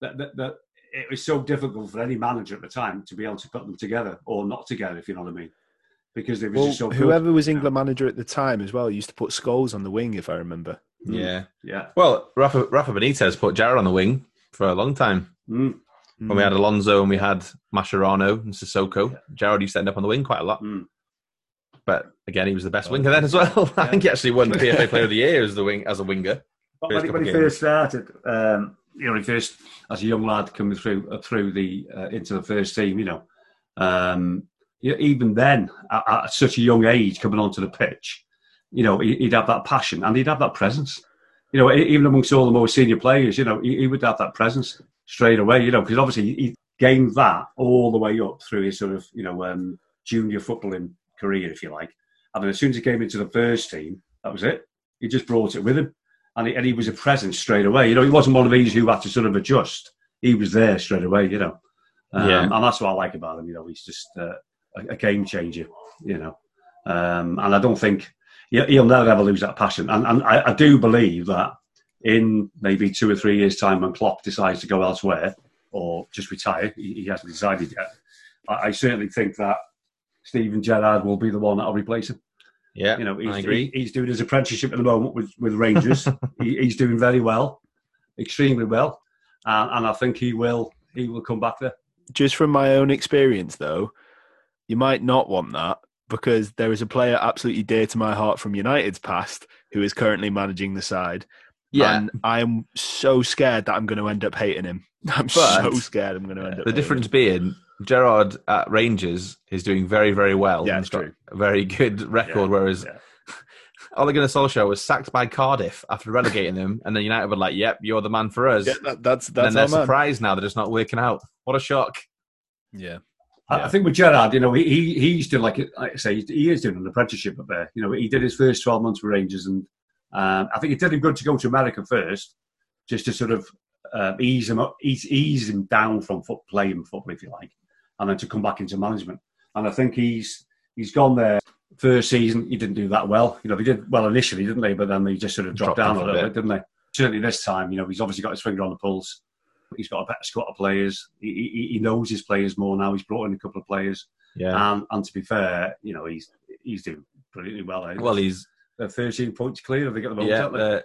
that that. that it was so difficult for any manager at the time to be able to put them together or not together, if you know what I mean. Because they were well, just so good. Whoever was England manager at the time as well used to put Scholes on the wing, if I remember. Mm. Yeah. Yeah. Well, Rafa, Rafa Benitez put Gerrard on the wing for a long time. Mm. When mm. we had Alonso and we had Mascherano and Sissoko, yeah. Gerrard used to end up on the wing quite a lot. Mm. But again, he was the best oh, winger then as well. Yeah. I think he actually won the P F A Player of the Year as the wing as a winger. But when, when he first started... Um, you know, he first as a young lad coming through uh, through the uh, into the first team. You know, um, you know even then at, at such a young age, coming onto the pitch, you know, he, he'd have that passion and he'd have that presence. You know, even amongst all the more senior players, you know, he, he would have that presence straight away. You know, because obviously he gained that all the way up through his sort of you know um, junior footballing career, if you like. I mean, as soon as he came into the first team, that was it. He just brought it with him. And he, and he was a presence straight away. You know, he wasn't one of these who had to sort of adjust. He was there straight away, you know. Um, yeah. And that's what I like about him, you know. He's just uh, a, a game changer, you know. Um, and I don't think he'll, he'll never ever lose that passion. And, and I, I do believe that in maybe two or three years' time when Klopp decides to go elsewhere or just retire, he, he hasn't decided yet, I, I certainly think that Steven Gerrard will be the one that'll replace him. Yeah, you know, he's, I agree. He, he's doing his apprenticeship at the moment with, with Rangers. he, he's doing very well, extremely well, uh, and I think he will he will come back there. Just from my own experience, though, you might not want that, because there is a player absolutely dear to my heart from United's past who is currently managing the side. Yeah. And I'm so scared that I'm going to end up hating him. I'm but so scared I'm going to end up The difference him. being, Gerrard at Rangers is doing very, very well. Yeah, and it's got true. a very good record, yeah, whereas yeah. Ole Gunnar Solskjaer was sacked by Cardiff after relegating him, and then United were like, yep, you're the man for us. Yeah, that, that's, that's and then they're man. surprised now they're just not working out. What a shock. Yeah. Yeah. I think with Gerrard, you know, he, he he's doing like, like I say, he is doing an apprenticeship up there. You know, he did his first twelve months with Rangers, and um, I think it did him good to go to America first, just to sort of uh, ease him up, ease, ease him down from foot, playing football, if you like, and then to come back into management. And I think he's he's gone there first season. He didn't do that well. You know, they did well initially, didn't they? But then they just sort of dropped, dropped down a little bit, didn't they? Certainly this time, you know, he's obviously got his finger on the pulse. He's got a better squad of players. He, he, he knows his players more now. He's brought in a couple of players. Yeah. And, and to be fair, you know, he's he's doing brilliantly well. He? Well, he's... They're thirteen points clear. Have they got the moment, haven't they?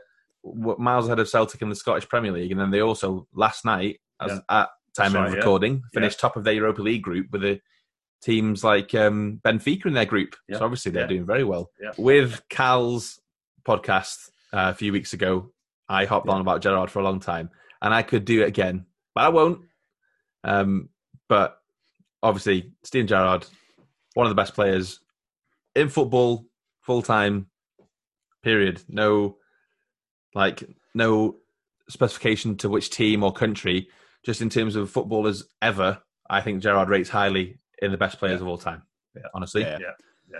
Yeah, miles ahead of Celtic in the Scottish Premier League. And then they also, last night, as yeah. at time Sorry, of recording, yeah. finished yeah. top of their Europa League group with the teams like um, Benfica in their group. Yeah. So obviously they're yeah. doing very well. Yeah. With Cal's podcast uh, a few weeks ago, I hopped yeah. on about Gerrard for a long time. And I could do it again, but I won't. Um, but obviously, Steven Gerrard, one of the best players in football, full time, period. No, like no specification to which team or country. Just in terms of footballers ever, I think Gerrard rates highly in the best players yeah. of all time. Yeah. Honestly, yeah, yeah. yeah.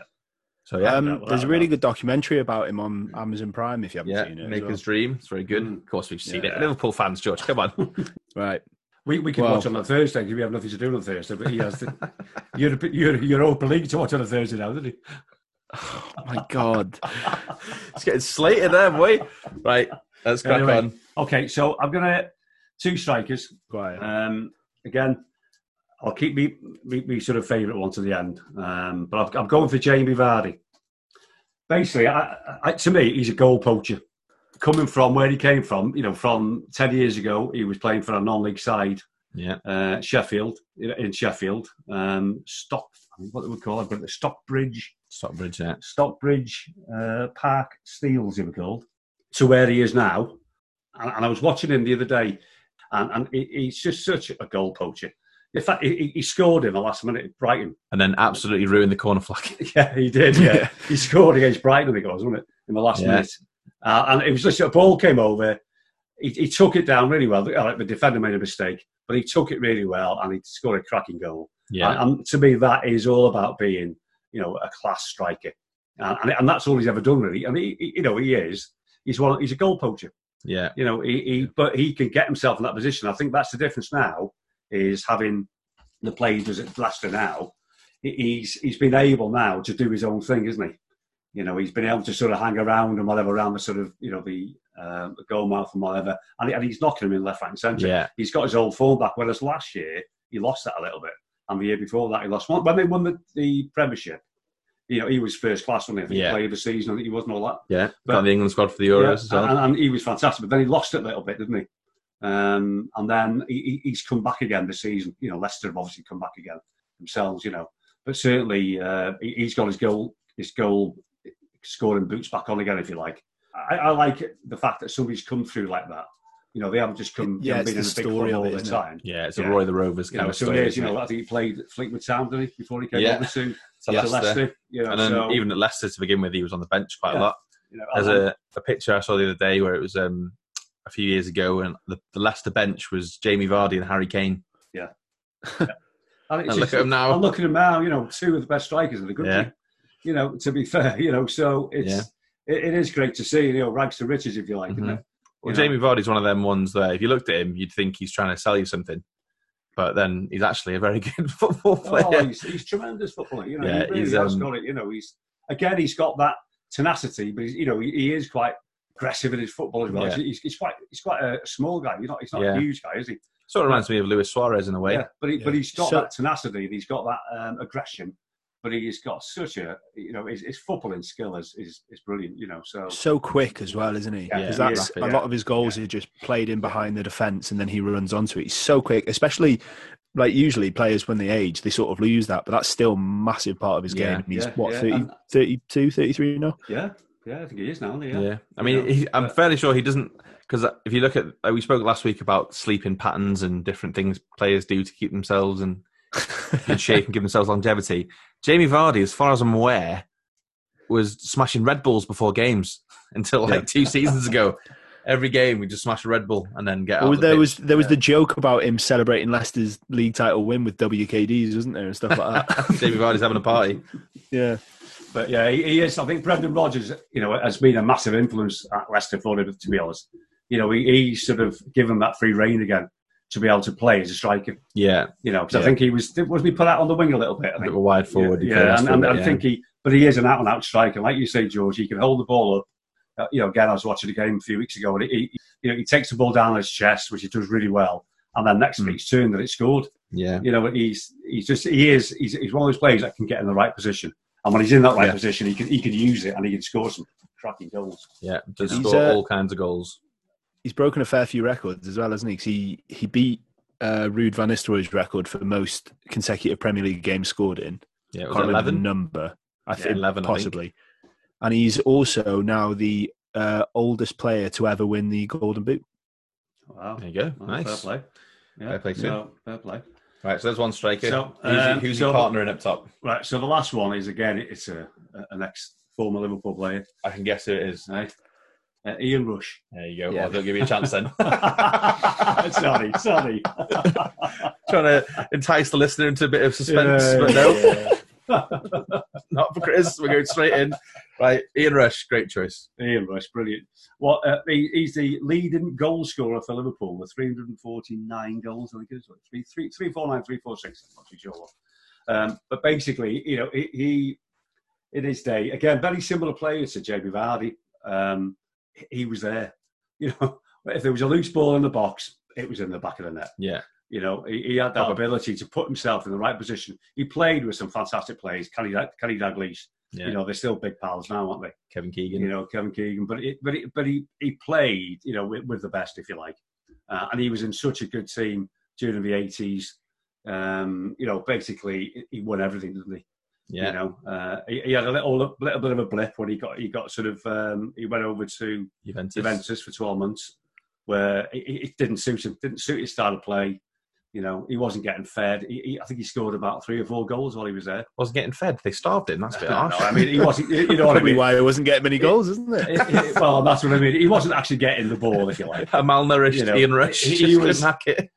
So yeah, um, there's a really good documentary about him on Amazon Prime if you haven't yeah, seen it. Maker's well. Dream. It's very good. Of course, we've seen yeah, it. Yeah. Liverpool fans, George, come on. Right. We we can well, watch on a Thursday because we have nothing to do on a Thursday. But he has the Europe, Europe, Europa League to watch on a Thursday now, doesn't he? Oh, my God. It's getting slated there, boy. Right. Let's crack anyway, on. Okay, so I'm going to... Two strikers. Go ahead. Um, again... I'll keep me, me, me sort of favourite one to the end, um, but I'm going for Jamie Vardy. Basically, I, I, to me, he's a goal poacher. Coming from where he came from, you know, from ten years ago, he was playing for a non-league side, yeah, uh, Sheffield in Sheffield, um, Stock, what they would call it, but Stockbridge, Stockbridge, yeah, Stockbridge uh, Park Steels, it was called, to where he is now. And, and I was watching him the other day, and, and he, he's just such a goal poacher. In fact, he, he scored in the last minute at Brighton. And then absolutely ruined the corner flag. Yeah, he did, yeah. He scored against Brighton, I think it was, wasn't it? In the last yeah. minute. Uh, and it was just a ball came over. He, he took it down really well. The defender made a mistake, but he took it really well and he scored a cracking goal. Yeah. And, and to me, that is all about being, you know, a class striker. And, and, and that's all he's ever done, really. And, he, he, you know, he is. He's one. He's a goal poacher. Yeah. You know, he, he but he can get himself in that position. I think that's the difference now. Is having the play he does at Leicester now. He's he's been able now to do his own thing, isn't he? You know, he's been able to sort of hang around and whatever around the sort of you know the, um, the goal mouth and whatever, and, and he's knocking him in left, right, and centre. Yeah. He's got his old form back. Whereas last year he lost that a little bit, and the year before that he lost one. When they won the, the Premiership, you know, he was first class, wasn't he? I think yeah. he played the season. I think he wasn't all that. Yeah, but, got the England squad for the Euros yeah, as well, and, and he was fantastic. But then he lost it a little bit, didn't he? Um, and then he, he's come back again this season. You know, Leicester have obviously come back again themselves. You know, but certainly uh, he, he's got his goal, his goal scoring boots back on again, if you like. I, I like the fact that somebody's come through like that. You know, they haven't just come. Yeah, it's been the in a story big all the time. It? Yeah, it's a yeah. Roy the Rovers kind you know, of so story. Is, you know, I think he played Fleetwood Town, didn't he, before he came yeah. over to, to Leicester. Leicester you know, and then so, even at Leicester to begin with, he was on the bench quite yeah. a lot. You know, There's a, a picture I saw the other day where it was. Um, a few years ago, and the, the Leicester bench was Jamie Vardy and Harry Kane. Yeah. yeah. And, and just, look at him now. I'm looking at him now, you know, two of the best strikers in the country. Yeah. You know, to be fair, you know, so it's yeah. it, it is great to see, you know, rags to riches, if you like. Mm-hmm. Isn't it? Well, you know? Jamie Vardy's one of them ones that if you looked at him, you'd think he's trying to sell you something. But then he's actually a very good football player. Oh, he's, he's tremendous footballer. You know, yeah, he really he's, has um, got it. You know, he's, again, he's got that tenacity, but, he's, you know, he, he is quite aggressive in his football as well. Yeah. He's, he's quite, he's quite a small guy. He's not, he's not yeah. a huge guy, is he? Sort of reminds me of Luis Suarez in a way. Yeah, but, he, yeah. but he's got so, that tenacity, and he's got that um, aggression, but he's got such a, you know, his, his footballing skill is, is is brilliant, you know. So so quick as well, isn't he? Yeah, yeah, that's, rapid, a yeah. lot of his goals yeah. he just played in behind the defence and then he runs onto it. He's so quick, especially... Like usually players when they age, they sort of lose that, but that's still a massive part of his game. Yeah, he's yeah, what, yeah. thirty, thirty-two, thirty-three now? Yeah, yeah, I think he is now. Yeah, yeah. I mean, you know, he, I'm but... fairly sure he doesn't, because if you look at, like, we spoke last week about sleeping patterns and different things players do to keep themselves in, in shape and give themselves longevity. Jamie Vardy, as far as I'm aware, was smashing Red Bulls before games until like yeah. two seasons ago. Every game, we just smash a Red Bull and then get out. Well, there the was there was yeah. the joke about him celebrating Leicester's league title win with W K Ds, wasn't there, and stuff like that. David Vardy's having a party. Yeah, but yeah, he, he is. I think Brendan Rodgers, you know, has been a massive influence at Leicester for him. To be honest, you know, he, he sort of given that free rein again to be able to play as a striker. Yeah, you know, because yeah. I think he was was he put out on the wing a little bit. I think. A little wide forward. Yeah, yeah and, and bit, I yeah. think he, but he is an out and out striker, like you say, George. He can hold the ball up. Uh, you know, again, I was watching a game a few weeks ago, and he, he, you know, he takes the ball down his chest, which he does really well, and then next week's mm. turn that it scored. Yeah, you know, he's he's just he is he's, he's one of those players that can get in the right position, and when he's in that right yeah. position, he can he can use it and he can score some cracking goals. Yeah, does he's, score uh, all kinds of goals. He's broken a fair few records as well, hasn't he? 'Cause he he beat uh, Ruud van Nistelrooy's record for most consecutive Premier League games scored in. Yeah, it was can't eleven remember the number. I think yeah, eleven possibly. I think. And he's also now the uh, oldest player to ever win the Golden Boot. Wow. There you go. Well, nice. Fair play. Yeah. Fair play, too. No, fair play. Right, so there's one striker. So, um, who's your so partner in up top? Right, so the last one is, again, it's a, an ex-former Liverpool player. I can guess who it is. Right. Uh, Ian Rush. There you go. Yeah. Well, they'll give you a chance then. sorry, sorry. Trying to entice the listener into a bit of suspense, yeah, but no. Yeah. Not for Chris. We're going straight in. Right, Ian Rush, great choice. Ian Rush, brilliant. Well, uh, he, he's the leading goal scorer for Liverpool with three hundred forty-nine goals. I think it is three, three, three, four, nine, three, four, six. I'm not too sure. Um, but basically, you know, he, he in his day, again, very similar player to Jamie Vardy. Um, he was there. You know, if there was a loose ball in the box, it was in the back of the net. Yeah. You know, he, he had that ability to put himself in the right position. He played with some fantastic players, Kenny, Kenny Dalglish. Yeah. You know, they're still big pals now, aren't they? Kevin Keegan. You know, Kevin Keegan. But it, but it, but he, he played, you know, with, with the best, if you like. Uh, and he was in such a good team during the eighties. Um, you know, basically, he won everything, didn't he? Yeah. You know, uh, he, he had a little, little bit of a blip when he got he got sort of, um, he went over to Juventus, Juventus for twelve months, where it, it didn't suit him, didn't suit his style of play. You know, he wasn't getting fed. He, he, I think he scored about three or four goals while he was there. Wasn't getting fed. They starved him. That's a bit harsh. No, I mean, he wasn't. You know what I mean? Why he wasn't getting many goals, isn't it? it, it, it well, that's what I mean. He wasn't actually getting the ball, if you like. A malnourished you know, Ian Rush. He, he was hack it.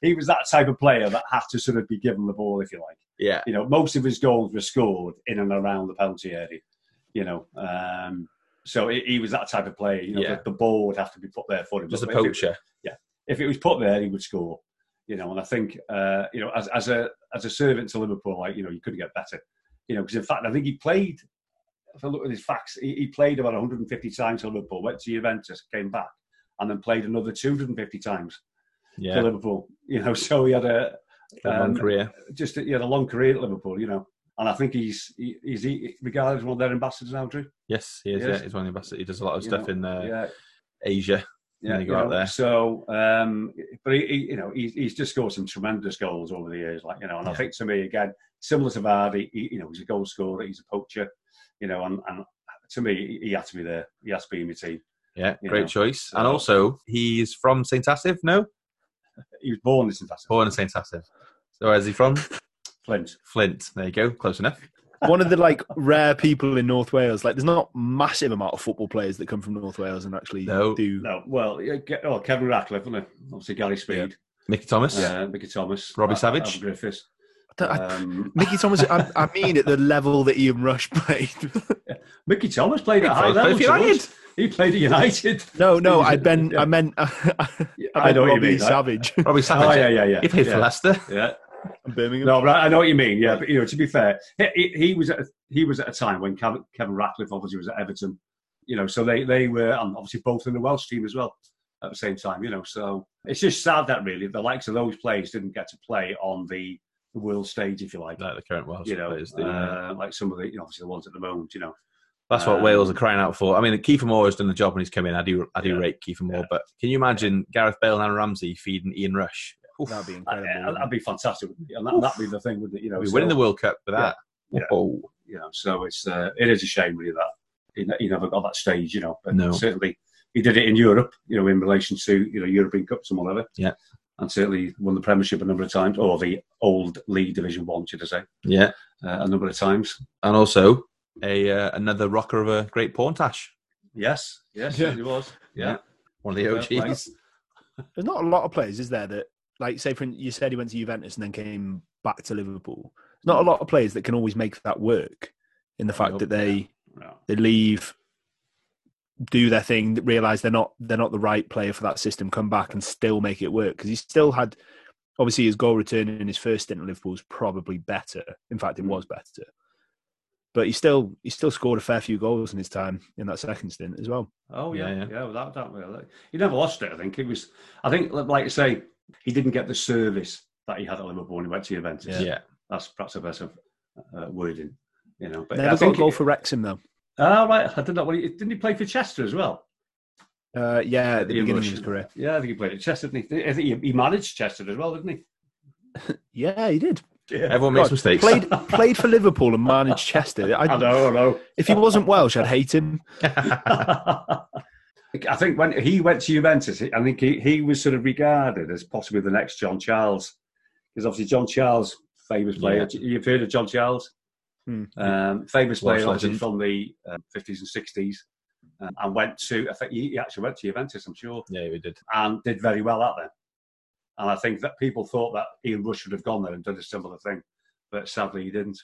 He was that type of player that had to sort of be given the ball, if you like. Yeah. You know, most of his goals were scored in and around the penalty area. You know, um, so he, he was that type of player. You know, yeah. the, the ball would have to be put there for him. Just a poacher. It, yeah. If it was put there, he would score. You know, and I think, uh, you know, as as a as a servant to Liverpool, like, you know, you couldn't get better. You know, because in fact, I think he played, if I look at his facts, he, he played about one hundred fifty times for Liverpool, went to Juventus, came back, and then played another two hundred fifty times yeah. for Liverpool. You know, so he had a, a um, long career. Just, he had a long career at Liverpool, you know. And I think he's he, he's he, regarded as one of their ambassadors now, Drew? Yes, he is. He is. Yeah, he's one of the ambassadors. He does a lot of you stuff know, in uh, yeah. Asia. Yeah, you know, there. So, um, but he, he, you know, he's, he's just scored some tremendous goals over the years, like you know. And yeah. I think to me, again, similar to Vardy, he, you know, he's a goal scorer, he's a poacher, you know. And, and to me, he had to be there. He has to be in the team. Yeah, great know. choice. So, and also, he's from Saint Asaph. No, he was born in Saint Asaph. Born in Saint Asaph. So, where's he from? Flint. Flint. There you go. Close enough. One of the like rare people in North Wales. Like, there's not massive amount of football players that come from North Wales and actually no. do. No, well, oh, Kevin Ratcliffe, wasn't it? Obviously, Gary Speed, yeah. Mickey Thomas, uh, Mickey Thomas, Robbie uh, Savage, Arfon Griffiths. I um, I, Mickey Thomas. I, I mean, at the level that Ian Rush played. yeah. Mickey Thomas played at high level. United. He played at United. No, no, I meant, yeah. I meant, I, I, I meant know Robbie mean, Savage. Right? Robbie Savage. Oh yeah, yeah, yeah. He played yeah. for Leicester. Yeah. Birmingham. No, right, I know what you mean. Yeah, but you know, to be fair, he, he was at a, he was at a time when Kevin, Kevin Ratcliffe obviously was at Everton. You know, so they, they were and obviously both in the Welsh team as well. at the same time, you know. So it's just sad that really the likes of those players didn't get to play on the world stage, if you like. Like the current world you know, players do. Uh, yeah. Like some of the, you know, obviously the ones at the moment, you know. That's what um, Wales are crying out for. I mean, Kiefer Moore has done the job when he's come in. I do, I do yeah. rate Kiefer Moore, yeah. but can you imagine yeah. Gareth Bale and Aaron Ramsey feeding Ian Rush? Oof. That'd be incredible. I, yeah, that'd be fantastic. And that, that'd be the thing, wouldn't it? You know, we so, win the World Cup for that. Yeah. Oh, you know, so it's uh, it is a shame really that he never got that stage. You know, but no. certainly he did it in Europe. You know, in relation to you know European Cups and whatever. Yeah. And certainly won the Premiership a number of times, or the old League Division One, should I say? Yeah, uh, a number of times. And also. A uh, another rocker of a great Porntash. Yes, yes, yeah. he was. Yeah. yeah, one of the O Gs. There's not a lot of players, is there? That like, say, for you said he went to Juventus and then came back to Liverpool. There's not a lot of players that can always make that work. In the fact nope. that they yeah. they leave, do their thing, realise they're not they're not the right player for that system, come back and still make it work because he still had. Obviously, his goal return in his first stint at Liverpool was probably better. In fact, it was better. But he still he still scored a fair few goals in his time in that second stint as well. Oh yeah, yeah, yeah. yeah without doubt, really. He never lost it. I think it was. I think, like you say, he didn't get the service that he had at Liverpool when he went to Juventus. Yeah, yeah. That's perhaps a better uh, wording, you know. But never I got think a goal it, for Wrexham though. Oh, right, I did not. Well, didn't he play for Chester as well? Uh, yeah, at the, the beginning Russian. of his career. Yeah, I think he played at Chester, didn't he? I think he managed Chester as well, didn't he? yeah, he did. Yeah. Everyone makes God, mistakes. Played, played for Liverpool and managed Chester. I, I know, I know. If he wasn't Welsh, I'd hate him. I think when he went to Juventus, I think he, he was sort of regarded as possibly the next John Charles. Because obviously John Charles, famous player. Yeah. You've heard of John Charles? Hmm. Um, famous Welsh player obviously from the um, fifties and sixties. Um, and went to, I think he actually went to Juventus, I'm sure. Yeah, he did. And did very well out there. And I think that people thought that Ian Rush would have gone there and done a similar thing. But sadly, he didn't.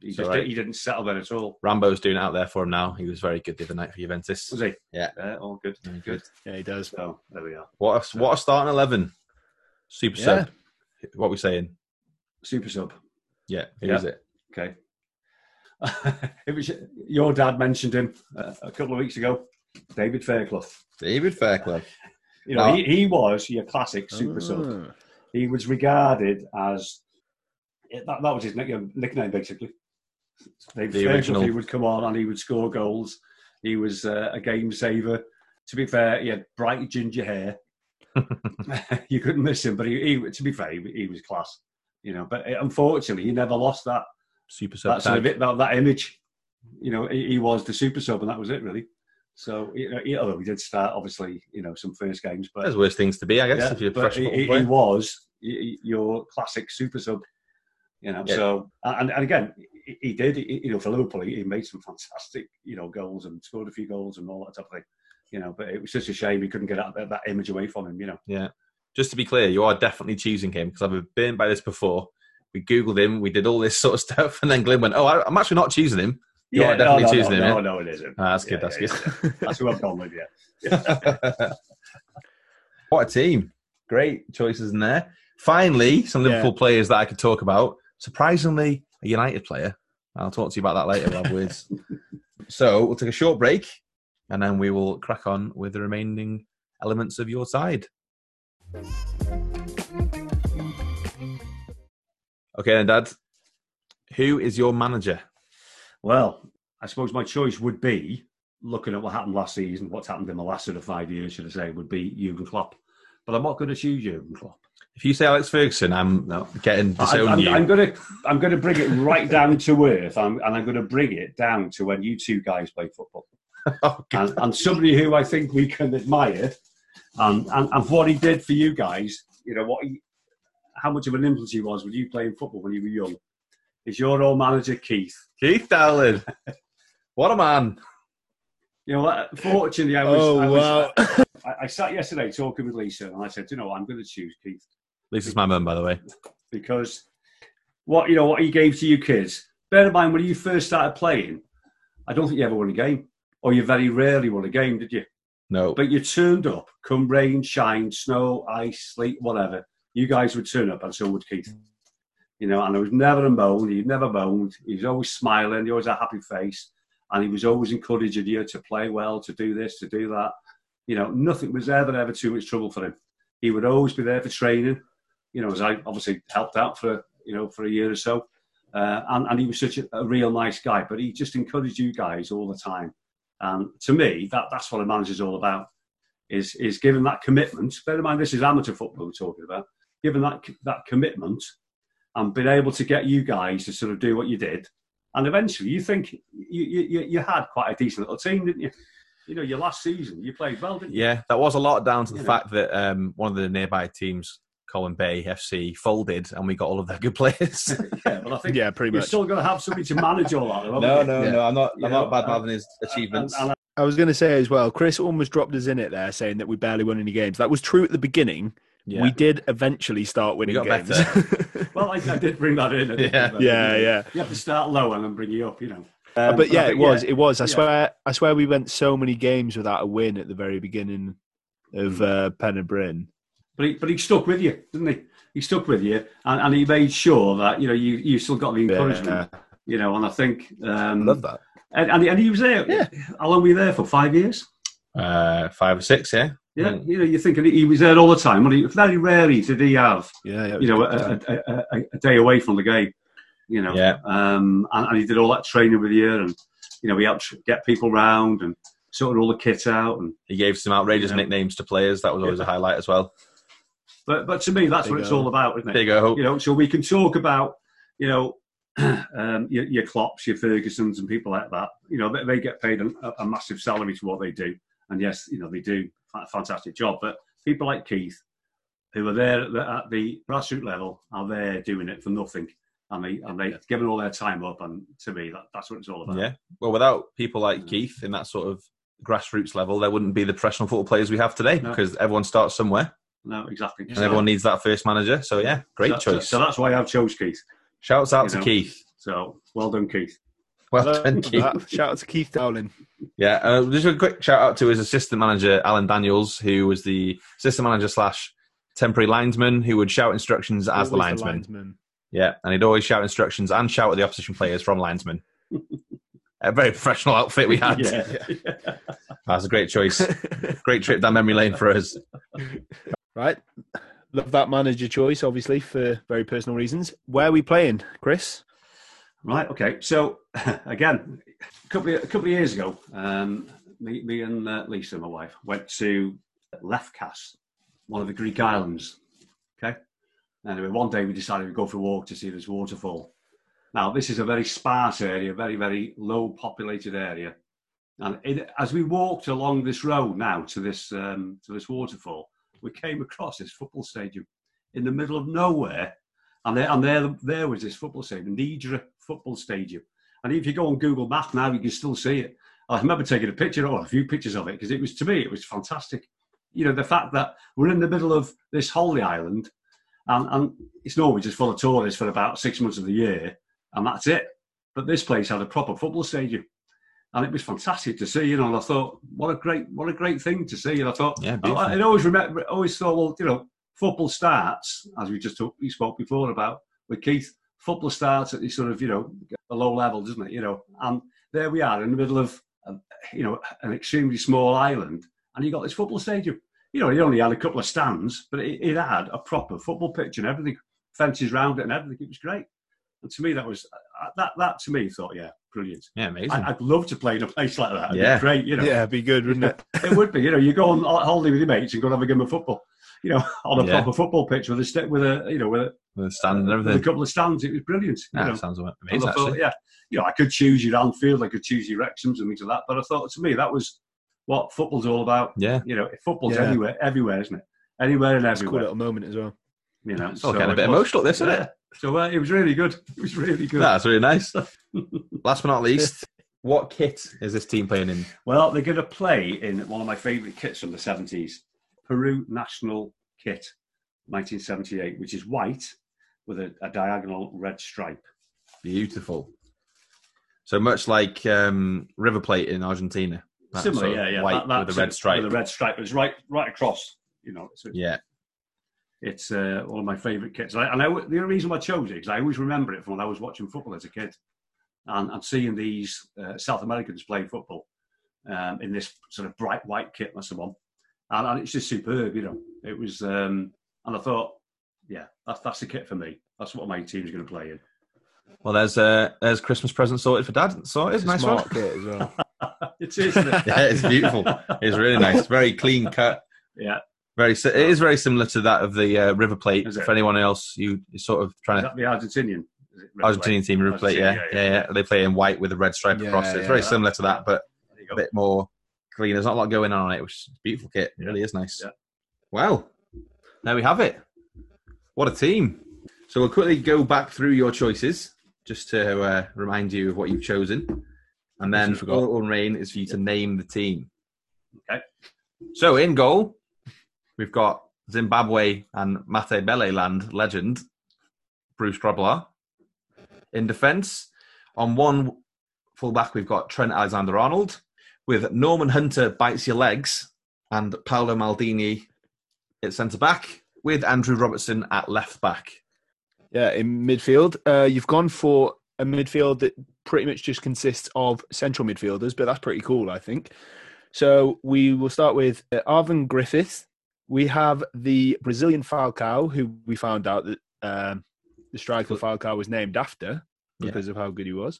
He, just right. did, he didn't settle there at all. Rambo's doing it out there for him now. He was very good the other night for Juventus. Was he? Yeah. yeah all good. Very good. Yeah, he does. So, there we are. What a, what a starting eleven. Super yeah. sub. What are we saying? Super sub. Yeah. Who yeah. is it? Okay. it was, your dad mentioned him uh, a couple of weeks ago. David Fairclough. David Fairclough. You know, no. he, he was your classic super oh. sub. He was regarded as that, that was his nickname, nickname basically. They the original. He would come on and he would score goals. He was uh, a game saver. To be fair, he had bright ginger hair. You couldn't miss him, but he, he to be fair, he, he was class. You know, but unfortunately, he never lost that super sub. That, sort of it, that, that image. You know, he, he was the super sub, and that was it really. So, you know, he, although he did start, obviously, you know, some first games. But there's worse things to be, I guess, yeah, if you're a fresh football player. He was your classic super sub, you know. Yeah. So, and, and again, he did, you know, for Liverpool, he made some fantastic, you know, goals and scored a few goals and all that type of thing, you know. But it was just a shame he couldn't get that, that image away from him, you know. Yeah. Just to be clear, you are definitely choosing him because I've been by this before. We Googled him, we did all this sort of stuff, and then Glyn went, oh, I'm actually not choosing him. You yeah, definitely no, no, choosing no, him. No, no, it isn't. Ah, that's yeah, good. That's yeah, good. Yeah. That's who I've gone with. Yeah. yeah. What a team! Great choices in there. Finally, some Liverpool yeah. players that I could talk about. Surprisingly, a United player. I'll talk to you about that later. We'll have words. So we'll take a short break, and then we will crack on with the remaining elements of your side. Okay, then, Dad. Who is your manager? Well, I suppose my choice would be, looking at what happened last season, what's happened in the last sort of five years, should I say, would be Jurgen Klopp. But I'm not going to choose Jurgen Klopp. If you say Alex Ferguson, I'm no. getting disowned I'm, I'm, you. I'm going to, I'm going to bring it right down to earth, I'm, and I'm going to bring it down to when you two guys play football. oh, and, and somebody who I think we can admire, um, and, and what he did for you guys, you know, what, he, how much of an influence he was when you playing football when you were young. Is your old manager, Keith. Keith Dowling. What a man. You know, fortunately, I was... Oh, I, was wow. I, I sat yesterday talking with Lisa, and I said, you know what, I'm going to choose Keith. Lisa's my mum, by the way. Because what you know, what he gave to you kids, bear in mind, when you first started playing, I don't think you ever won a game. Or you very rarely won a game, did you? No. But you turned up, come rain, shine, snow, ice, sleet, whatever. You guys would turn up, and so would Keith. You know, and there was never a moan. He never moaned. He was always smiling. He always had a happy face. And he was always encouraging you to play well, to do this, to do that. You know, nothing was ever, ever too much trouble for him. He would always be there for training, you know, as I obviously helped out for, you know, for a year or so. Uh, and, and he was such a, a real nice guy, but he just encouraged you guys all the time. And to me, that, that's what a manager's all about, is, is giving that commitment. Bear in mind, this is amateur football we're talking about. Giving that, that commitment and being able to get you guys to sort of do what you did. And eventually, you think you, you, you had quite a decent little team, didn't you? You know, your last season, you played well, didn't you? Yeah, that was a lot down to the you fact know. that um, one of the nearby teams, Colin Bay F C, folded and we got all of their good players. yeah, but I think yeah, pretty much. You're still going to have somebody to manage all that. No, you? no, yeah. no, I'm not, I'm not bad having his achievements. And, and, and I was going to say as well, Chris almost dropped us in it there saying that we barely won any games. That was true at the beginning. Yeah. We did eventually start winning we got games. well, I, I did bring that in. I did yeah, that, yeah, yeah. You have to start low and then bring you up, you know. Um, but yeah, but it was. Yeah. It was. I yeah. swear. I swear. We went so many games without a win at the very beginning of uh, Pen and Bryn. But he, but he stuck with you, didn't he? He stuck with you, and, and he made sure that you know you, you still got the encouragement, yeah. you know. And I think um, I love that. And, and, he, and he was there. Yeah. How long were you there for? Five years. Uh, five or six. Yeah. Yeah. Mm. You know, you're thinking he was there all the time. Well, he, very rarely did he have. Yeah. yeah you know, a, a, a, a, a day away from the game. You know, yeah. um, and, and he did all that training with you, and you know, he helped get people round and sorted all the kit out, and he gave some outrageous you know, nicknames to players. That was always yeah. a highlight as well. But but to me, that's Big what o. it's all about, isn't it? Big o. You know, so we can talk about you know um, your, your Klopps, your Fergusons, and people like that. You know, they, they get paid a, a massive salary to what they do, and yes, you know, they do a fantastic job. But people like Keith, who are there at the, at the grassroots level, are there doing it for nothing. And they, and they've given all their time up, and to me, that, that's what it's all about. Yeah. Well, without people like yeah. Keith in that sort of grassroots level, there wouldn't be the professional football players we have today no. because everyone starts somewhere. No, exactly. And so, everyone needs that first manager. So, yeah, great so, choice. So, so that's why I've chose Keith. Shouts out you to know. Keith. So, well done, Keith. Well Hello. done, Keith. Shout out to Keith Dowling. Yeah. Uh, just a quick shout out to his assistant manager, Alan Daniels, who was the assistant manager slash temporary linesman who would shout instructions as the linesman. the linesman. Yeah, and he'd always shout instructions and shout at the opposition players from linesmen. A very professional outfit we had. Yeah. Yeah. That was a great choice. Great trip down memory lane for us. Right. Love that manager choice, obviously, for very personal reasons. Where are we playing, Chris? Right, okay. So, again, a couple of, a couple of years ago, um, me, me and uh, Lisa, my wife, went to Lefkas, one of the Greek islands. Okay. Anyway, one day we decided we'd go for a walk to see this waterfall. Now, this is a very sparse area, very, very low populated area. And it, as we walked along this road now to this um, to this waterfall, we came across this football stadium in the middle of nowhere. And there, and there, there was this football stadium, Nidra football stadium. And if you go on Google Maps now, you can still see it. I remember taking a picture or a few pictures of it because it was, to me, it was fantastic. You know, the fact that we're in the middle of this holy island. And, and it's normally just full of tourists for about six months of the year, and that's it. But this place had a proper football stadium, and it was fantastic to see. You know, and I thought, what a great, what a great thing to see. And I thought, yeah, I, I always remember, always thought, well, you know, football starts as we just talk, we spoke before about with Keith. Football starts at this sort of, you know, a low level, doesn't it? You know, and there we are in the middle of, a, you know, an extremely small island, and you got this football stadium. You know, it only had a couple of stands, but it, it had a proper football pitch and everything, fences round it and everything. It was great. And to me, that was, that, that to me, thought, yeah, brilliant. Yeah, amazing. I, I'd love to play in a place like that. It'd yeah. be great, you know. Yeah, it'd be good, wouldn't it? It would be, you know, you go on holiday with your mates and go and have a game of football, you know, on a yeah. proper football pitch with a, st- with a you know, with a, with a stand and everything. With a couple of stands. It was brilliant. Yeah, you know? Sounds amazing, thought, actually. Yeah, you know, I could choose your Anfield, I could choose your Wrexham and things like that, but I thought, to me, that was what football's all about. Yeah. You know, football's yeah. anywhere, everywhere, isn't it? Anywhere and everywhere. It's a cool little moment as well. You know, it's all so kind of a bit was, emotional, this, yeah. isn't it? So uh, it was really good. It was really good. That's really nice. Last but not least, what kit is this team playing in? Well, they're going to play in one of my favourite kits from the seventies, Peru National Kit, nineteen seventy-eight, which is white with a, a diagonal red stripe. Beautiful. So much like um, River Plate in Argentina. That Similar, yeah, yeah. White that, that, with a red stripe. With a red stripe. It's right, right across, you know. So yeah. It's uh, one of my favourite kits. And I, and I, the only reason I chose it is I always remember it from when I was watching football as a kid and, and seeing these uh, South Americans playing football um, in this sort of bright white kit, that's the one. and, and it's just superb, you know. It was, um, and I thought, yeah, that's that's the kit for me. That's what my team's going to play in. Well, there's uh, there's Christmas present sorted for Dad. So it's, it's nice one. Kit as well. It is. Isn't it? Yeah, it's beautiful. It's really nice. Very clean cut. Yeah. Very. It is very similar to that of the uh, River Plate. Is if it? Anyone else, you sort of trying is to. That the Argentinian. Is it Argentinian team, River Plate. Yeah. Yeah, yeah, yeah, yeah. They play in white with a red stripe yeah, across it. It's yeah, very yeah. similar to that, but a bit more clean. There's not a lot going on on it, which is a beautiful kit. It yeah. really is nice. Yeah. Well, there we have it. What a team. So we'll quickly go back through your choices just to uh, remind you of what you've chosen. And then all it will remain is for you to name the team. Okay. So in goal, we've got Zimbabwe and Matabeleland legend, Bruce Grobbelaar. In defence, on one fullback, we've got Trent Alexander-Arnold with Norman Hunter bites your legs and Paolo Maldini at centre-back with Andrew Robertson at left-back. Yeah, in midfield, uh, you've gone for a midfield that pretty much just consists of central midfielders, but that's pretty cool, I think. So we will start with uh, Arfon Griffiths. We have the Brazilian Falcao, who we found out that um, the striker Falcao was named after because yeah. of how good he was.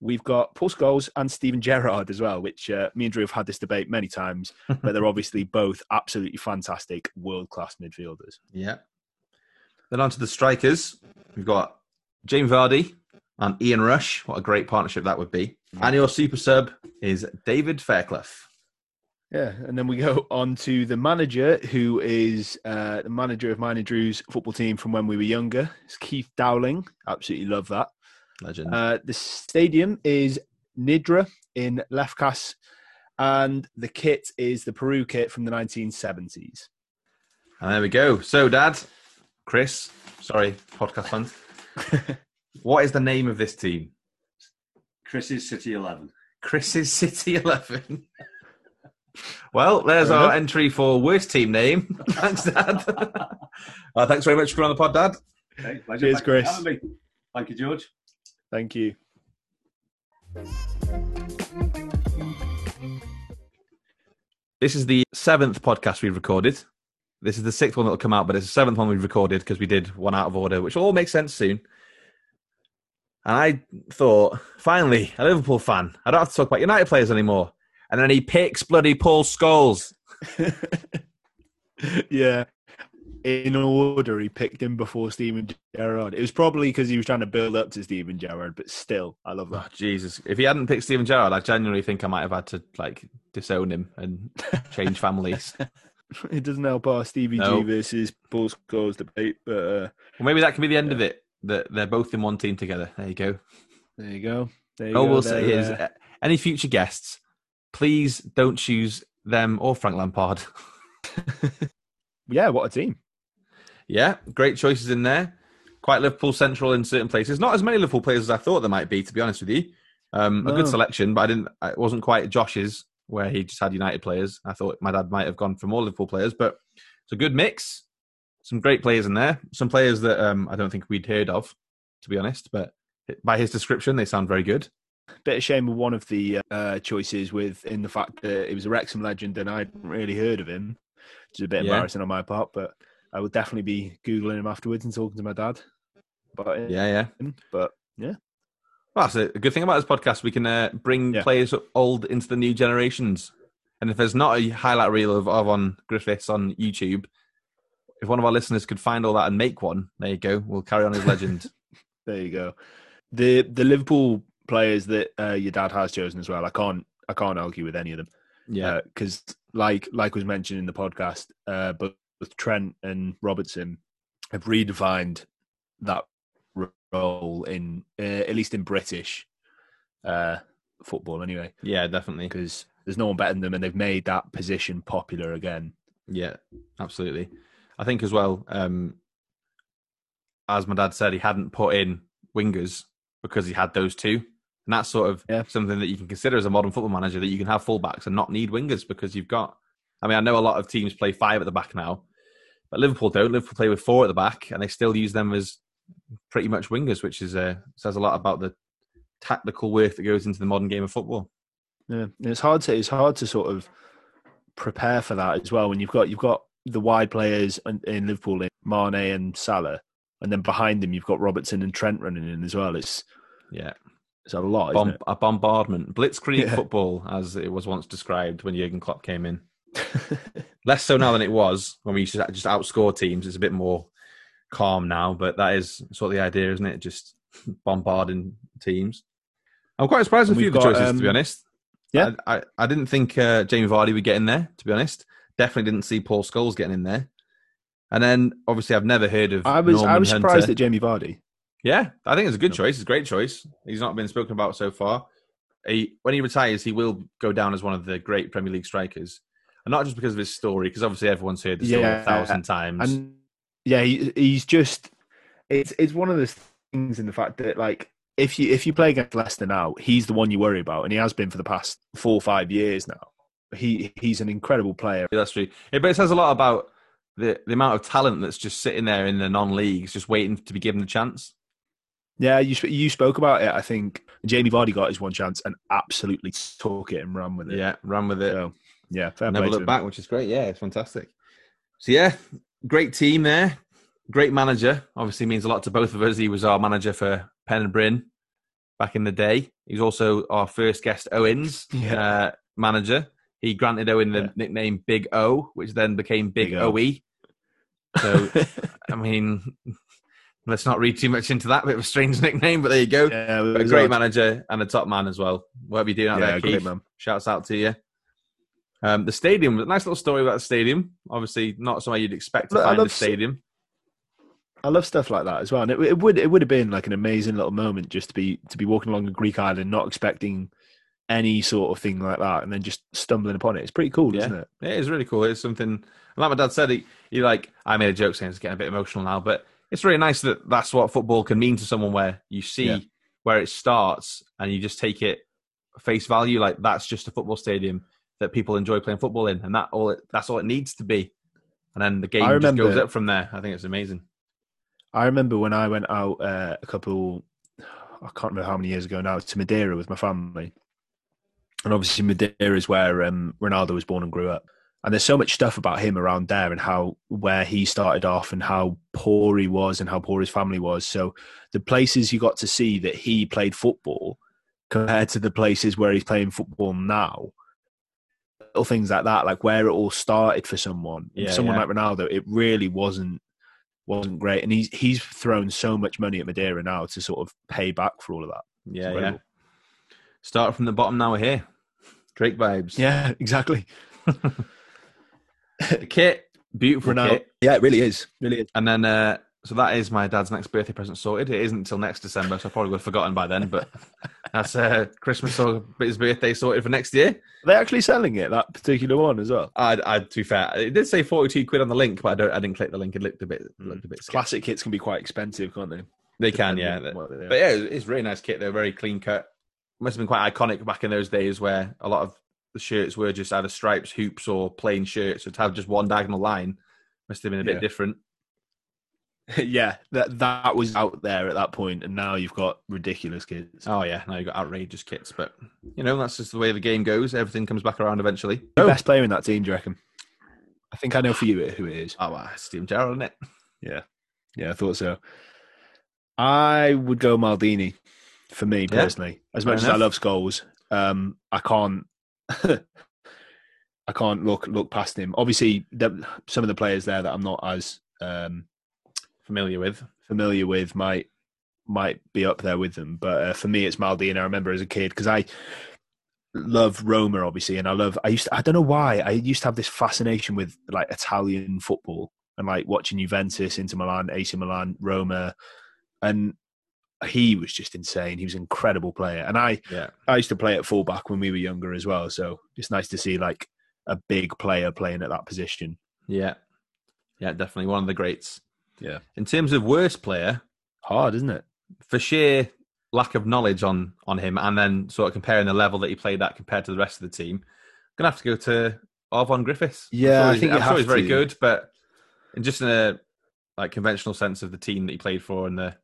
We've got Paul Scholes and Steven Gerrard as well, which uh, me and Drew have had this debate many times, but they're obviously both absolutely fantastic world-class midfielders. Yeah. Then on to the strikers. We've got Jamie Vardy and Ian Rush. What a great partnership that would be. And your super sub is David Fairclough. Yeah, and then we go on to the manager, who is uh, the manager of mine and Drew's football team from when we were younger. It's Keith Dowling. Absolutely love that. Legend. Uh, the stadium is Nidra in Lefkas, and the kit is the Peru kit from the nineteen seventies. And there we go. So, Dad, Chris, sorry, podcast fans. What is the name of this team? Chris's City eleven. Chris's City eleven. Well, there's our entry for worst team name. Thanks, Dad. uh, thanks very much for coming on the pod, Dad. Okay, pleasure. Cheers, Chris. Thank you, Thank you, George. Thank you. This is the seventh podcast we've recorded. This is the sixth one that will come out, but it's the seventh one we've recorded because we did one out of order, which will all make sense soon. And I thought, finally, a Liverpool fan. I don't have to talk about United players anymore. And then he picks bloody Paul Scholes. Yeah. In order, he picked him before Steven Gerrard. It was probably because he was trying to build up to Steven Gerrard, but still, I love that. Oh, Jesus. If he hadn't picked Steven Gerrard, I genuinely think I might have had to like disown him and change families. It doesn't help our Stevie no. G versus Paul Scholes debate, but uh, well, maybe that can be the end yeah. of it. That they're both in one team together. There you go. There you go. There you All go. we'll say is, uh, any future guests, please don't choose them or Frank Lampard. Yeah, what a team! Yeah, great choices in there. Quite Liverpool central in certain places. Not as many Liverpool players as I thought there might be, to be honest with you. Um, no. A good selection, but I didn't. It wasn't quite Josh's, where he just had United players. I thought my dad might have gone for more Liverpool players, but it's a good mix. Some great players in there. Some players that um, I don't think we'd heard of, to be honest, but by his description, they sound very good. Bit of shame with one of the uh, choices with in the fact that it was a Wrexham legend and I hadn't really heard of him, which is a bit yeah. embarrassing on my part, but I would definitely be Googling him afterwards and talking to my dad about it. Yeah, yeah. But, yeah. Well, that's a good thing about this podcast. We can uh, bring yeah. players old into the new generations. And if there's not a highlight reel of Arfon Griffiths on YouTube, if one of our listeners could find all that and make one, there you go. We'll carry on his legend. There you go. The the Liverpool players that uh, your dad has chosen as well, I can't I can't argue with any of them. Yeah, because uh, like like was mentioned in the podcast, uh, but both Trent and Robertson have redefined that role in uh, at least in British uh, football anyway. Yeah, definitely. Because there's no one better than them, and they've made that position popular again. Yeah, absolutely. I think as well, um, as my dad said, he hadn't put in wingers because he had those two. And that's sort of yeah. something that you can consider as a modern football manager, that you can have fullbacks and not need wingers because you've got... I mean, I know a lot of teams play five at the back now, but Liverpool don't. Liverpool play with four at the back and they still use them as pretty much wingers, which is uh, says a lot about the tactical work that goes into the modern game of football. Yeah, and it's hard to, it's hard to sort of prepare for that as well. When you've got you've got the wide players in, in Liverpool, Mane and Salah, and then behind them you've got Robertson and Trent running in as well. It's yeah, it's a lot. Bom- isn't it? A bombardment, blitzkrieg yeah. football, as it was once described when Jurgen Klopp came in. Less so now than it was when we used to just outscore teams. It's a bit more calm now, but that is sort of the idea, isn't it? Just bombarding teams. I'm quite surprised with a few of the choices, um, to be honest. Yeah, I, I, I didn't think uh, Jamie Vardy would get in there, to be honest. Definitely didn't see Paul Scholes getting in there. And then, obviously, I've never heard of I was Norman I was surprised Hunter. At Jamie Vardy. Yeah, I think it's a good choice. It's a great choice. He's not been spoken about so far. He, when he retires, he will go down as one of the great Premier League strikers. And not just because of his story, because obviously everyone's heard the story yeah, a thousand times. And yeah, he, he's just... It's it's one of those things in the fact that, like, If you if you play against Leicester now, he's the one you worry about, and he has been for the past four or five years now. He he's an incredible player. Yeah, that's true. Yeah, but it says a lot about the, the amount of talent that's just sitting there in the non-leagues, just waiting to be given the chance. Yeah, you you spoke about it. I think Jamie Vardy got his one chance and absolutely took it and ran with it. Yeah, ran with it. So, yeah, fair play. Never looked back, which is great. Yeah, it's fantastic. So yeah, great team there. Great manager. Obviously means a lot to both of us. He was our manager for Pen and Bryn back in the day. He was also our first guest, Owen's yeah. uh, manager. He granted Owen the yeah. nickname Big O, which then became Big, Big O E. So, I mean, let's not read too much into that. Bit of a strange nickname, but there you go. Yeah, a great odd. manager and a top man as well. Whatever you're doing out yeah, there, Keith, man. Shouts out to you. Um, the stadium, nice little story about the stadium. Obviously, not somewhere you'd expect to Look, find the stadium. S- I love stuff like that as well, and it, it would it would have been like an amazing little moment just to be to be walking along a Greek island, not expecting any sort of thing like that, and then just stumbling upon it. It's pretty cool, yeah. isn't it? It is really cool. It's something like my dad said. He, he like I made a joke saying it's getting a bit emotional now, but it's really nice that that's what football can mean to someone, where you see yeah. where it starts and you just take it face value. Like that's just a football stadium that people enjoy playing football in, and that all it, that's all it needs to be. And then the game I remember, just goes up from there. I think it's amazing. I remember when I went out uh, a couple, I can't remember how many years ago now, to Madeira with my family. And obviously Madeira is where um, Ronaldo was born and grew up. And there's so much stuff about him around there and how where he started off and how poor he was and how poor his family was. So the places you got to see that he played football compared to the places where he's playing football now, little things like that, like where it all started for someone. Yeah, someone yeah. like Ronaldo, it really wasn't. wasn't great, and he's he's thrown so much money at Madeira now to sort of pay back for all of that. Yeah, yeah. Start from the bottom, now we're here. Drake vibes. Yeah, exactly. The kit, beautiful Ronaldo. kit. Yeah, it really is. Really is. And then, uh, so that is my dad's next birthday present sorted. It isn't until next December, so I probably would have forgotten by then, but that's uh, Christmas or his birthday sorted for next year. Are they actually selling it, that particular one as well? I, I, to be fair, it did say forty-two quid on the link, but I don't. I didn't click the link. It looked a bit... Looked a bit Classic kits can be quite expensive, can't they? They can, Depending yeah. They but yeah, it's a really nice kit. They're very clean cut. Must have been quite iconic back in those days where a lot of the shirts were just either stripes, hoops or plain shirts. So to have just one diagonal line must have been a bit yeah. different. Yeah, that that was out there at that point, and now you've got ridiculous kits. Oh yeah, now you've got outrageous kits, but you know that's just the way the game goes. Everything comes back around eventually. The best player in that team, do you reckon? I think I know for you who it is. Oh, well, it's Steven Gerrard, isn't it? Yeah, yeah, I thought so. I would go Maldini for me personally. Yeah, as much as enough. I love Scholes, um, I can't, I can't look look past him. Obviously, there, some of the players there that I'm not as um, familiar with familiar with might might be up there with them, but uh, for me it's Maldini. I remember as a kid, because I love Roma obviously, and I love I used to, I don't know why I used to have this fascination with like Italian football and like watching Juventus, Inter Milan, A C Milan, Roma, and he was just insane. He was an incredible player, and I yeah. I used to play at fullback when we were younger as well, so it's nice to see like a big player playing at that position. Yeah, yeah, definitely one of the greats. Yeah. In terms of worst player, hard, isn't it? For sheer lack of knowledge on on him, and then sort of comparing the level that he played at compared to the rest of the team, I'm gonna have to go to Arfon Griffiths. Yeah, I think I'm sure he's, I'm sure he's very good, but in just in a like conventional sense of the team that he played for and the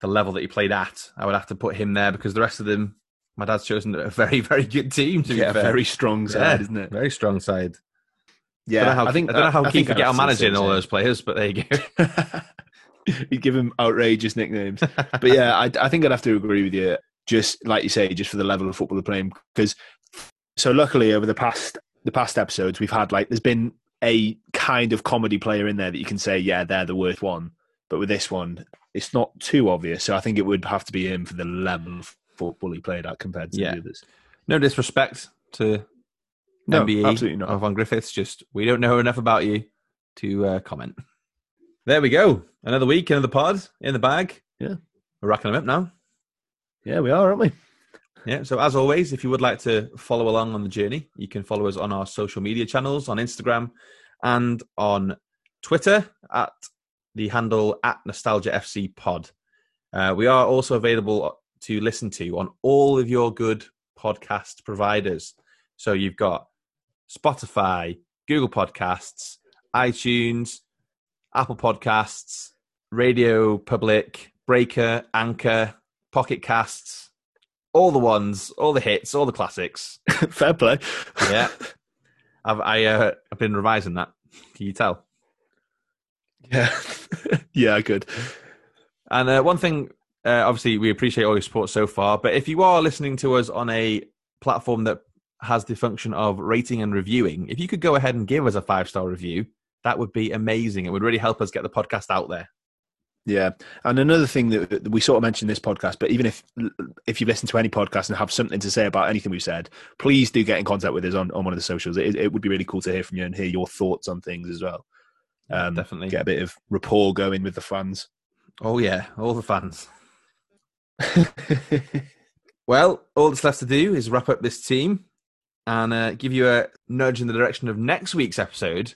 the level that he played at, I would have to put him there because the rest of them my dad's chosen a very, very good team. To yeah, be fair. Very strong side, yeah, isn't it? Very strong side. Yeah, I don't know how, I think, I don't know how I, I think could get our managing all those players, but there you go. You give him outrageous nicknames. But yeah, I, I think I'd have to agree with you. Just like you say, just for the level of football they're playing. Because so luckily over the past the past episodes we've had, like, there's been a kind of comedy player in there that you can say, yeah, they're the worst one. But with this one, it's not too obvious. So I think it would have to be him for the level of football he played at compared to yeah. the others. No disrespect to no, N B E, absolutely not. Arfon Griffiths. Just we don't know enough about you to uh, comment. There we go. Another week, another pod in the bag. Yeah, we're racking them up now. Yeah, we are, aren't we? Yeah. So as always, if you would like to follow along on the journey, you can follow us on our social media channels on Instagram and on Twitter at the handle at Nostalgia F C Pod. Uh, we are also available to listen to on all of your good podcast providers. So you've got Spotify, Google Podcasts, iTunes, Apple Podcasts, Radio Public, Breaker, Anchor, Pocket Casts, all the ones, all the hits, all the classics. Fair play. Yeah. I've, I, uh, I've been revising that. Can you tell? Yeah. Yeah, good. And uh, one thing, uh, obviously, we appreciate all your support so far, but if you are listening to us on a platform that has the function of rating and reviewing, if you could go ahead and give us a five-star review, that would be amazing. It would really help us get the podcast out there. Yeah. And another thing that we sort of mentioned in this podcast, but even if if you've listened to any podcast and have something to say about anything we've said, please do get in contact with us on, on one of the socials. It, it would be really cool to hear from you and hear your thoughts on things as well. Um, Definitely. Get a bit of rapport going with the fans. Oh, yeah. All the fans. Well, all that's left to do is wrap up this team and uh, give you a nudge in the direction of next week's episode,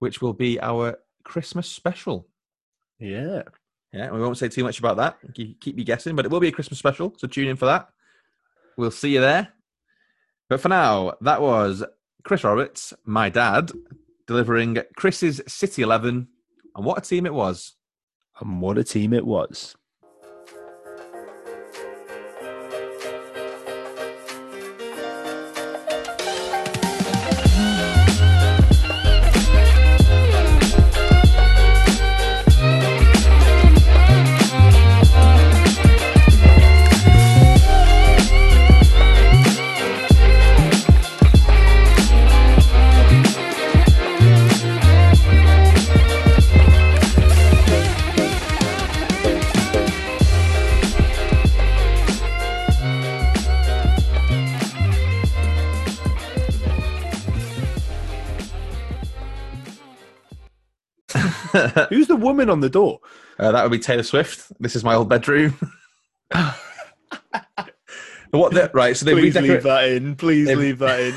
which will be our Christmas special. Yeah. Yeah, we won't say too much about that. Keep you guessing, but it will be a Christmas special, so tune in for that. We'll see you there. But for now, that was Chris Roberts, my dad, delivering Chris's City eleven, and what a team it was. And what a team it was. Who's the woman on the door? Uh, that would be Taylor Swift. This is my old bedroom. What? The, right. So they please redecor- leave that in. Please they, leave that in.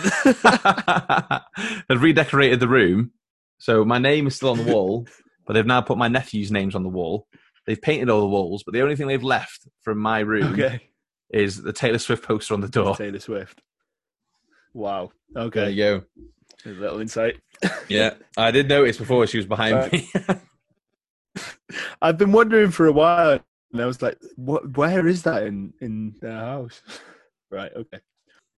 They've redecorated the room, so my name is still on the wall, but they've now put my nephew's names on the wall. They've painted all the walls, but the only thing they've left from my room okay. is the Taylor Swift poster on the door. Taylor Swift. Wow. Okay. There you go. A little insight. Yeah, I did notice before she was behind right. me. I've been wondering for a while, and I was like, "What? Where is that in in their house?" Right. Okay.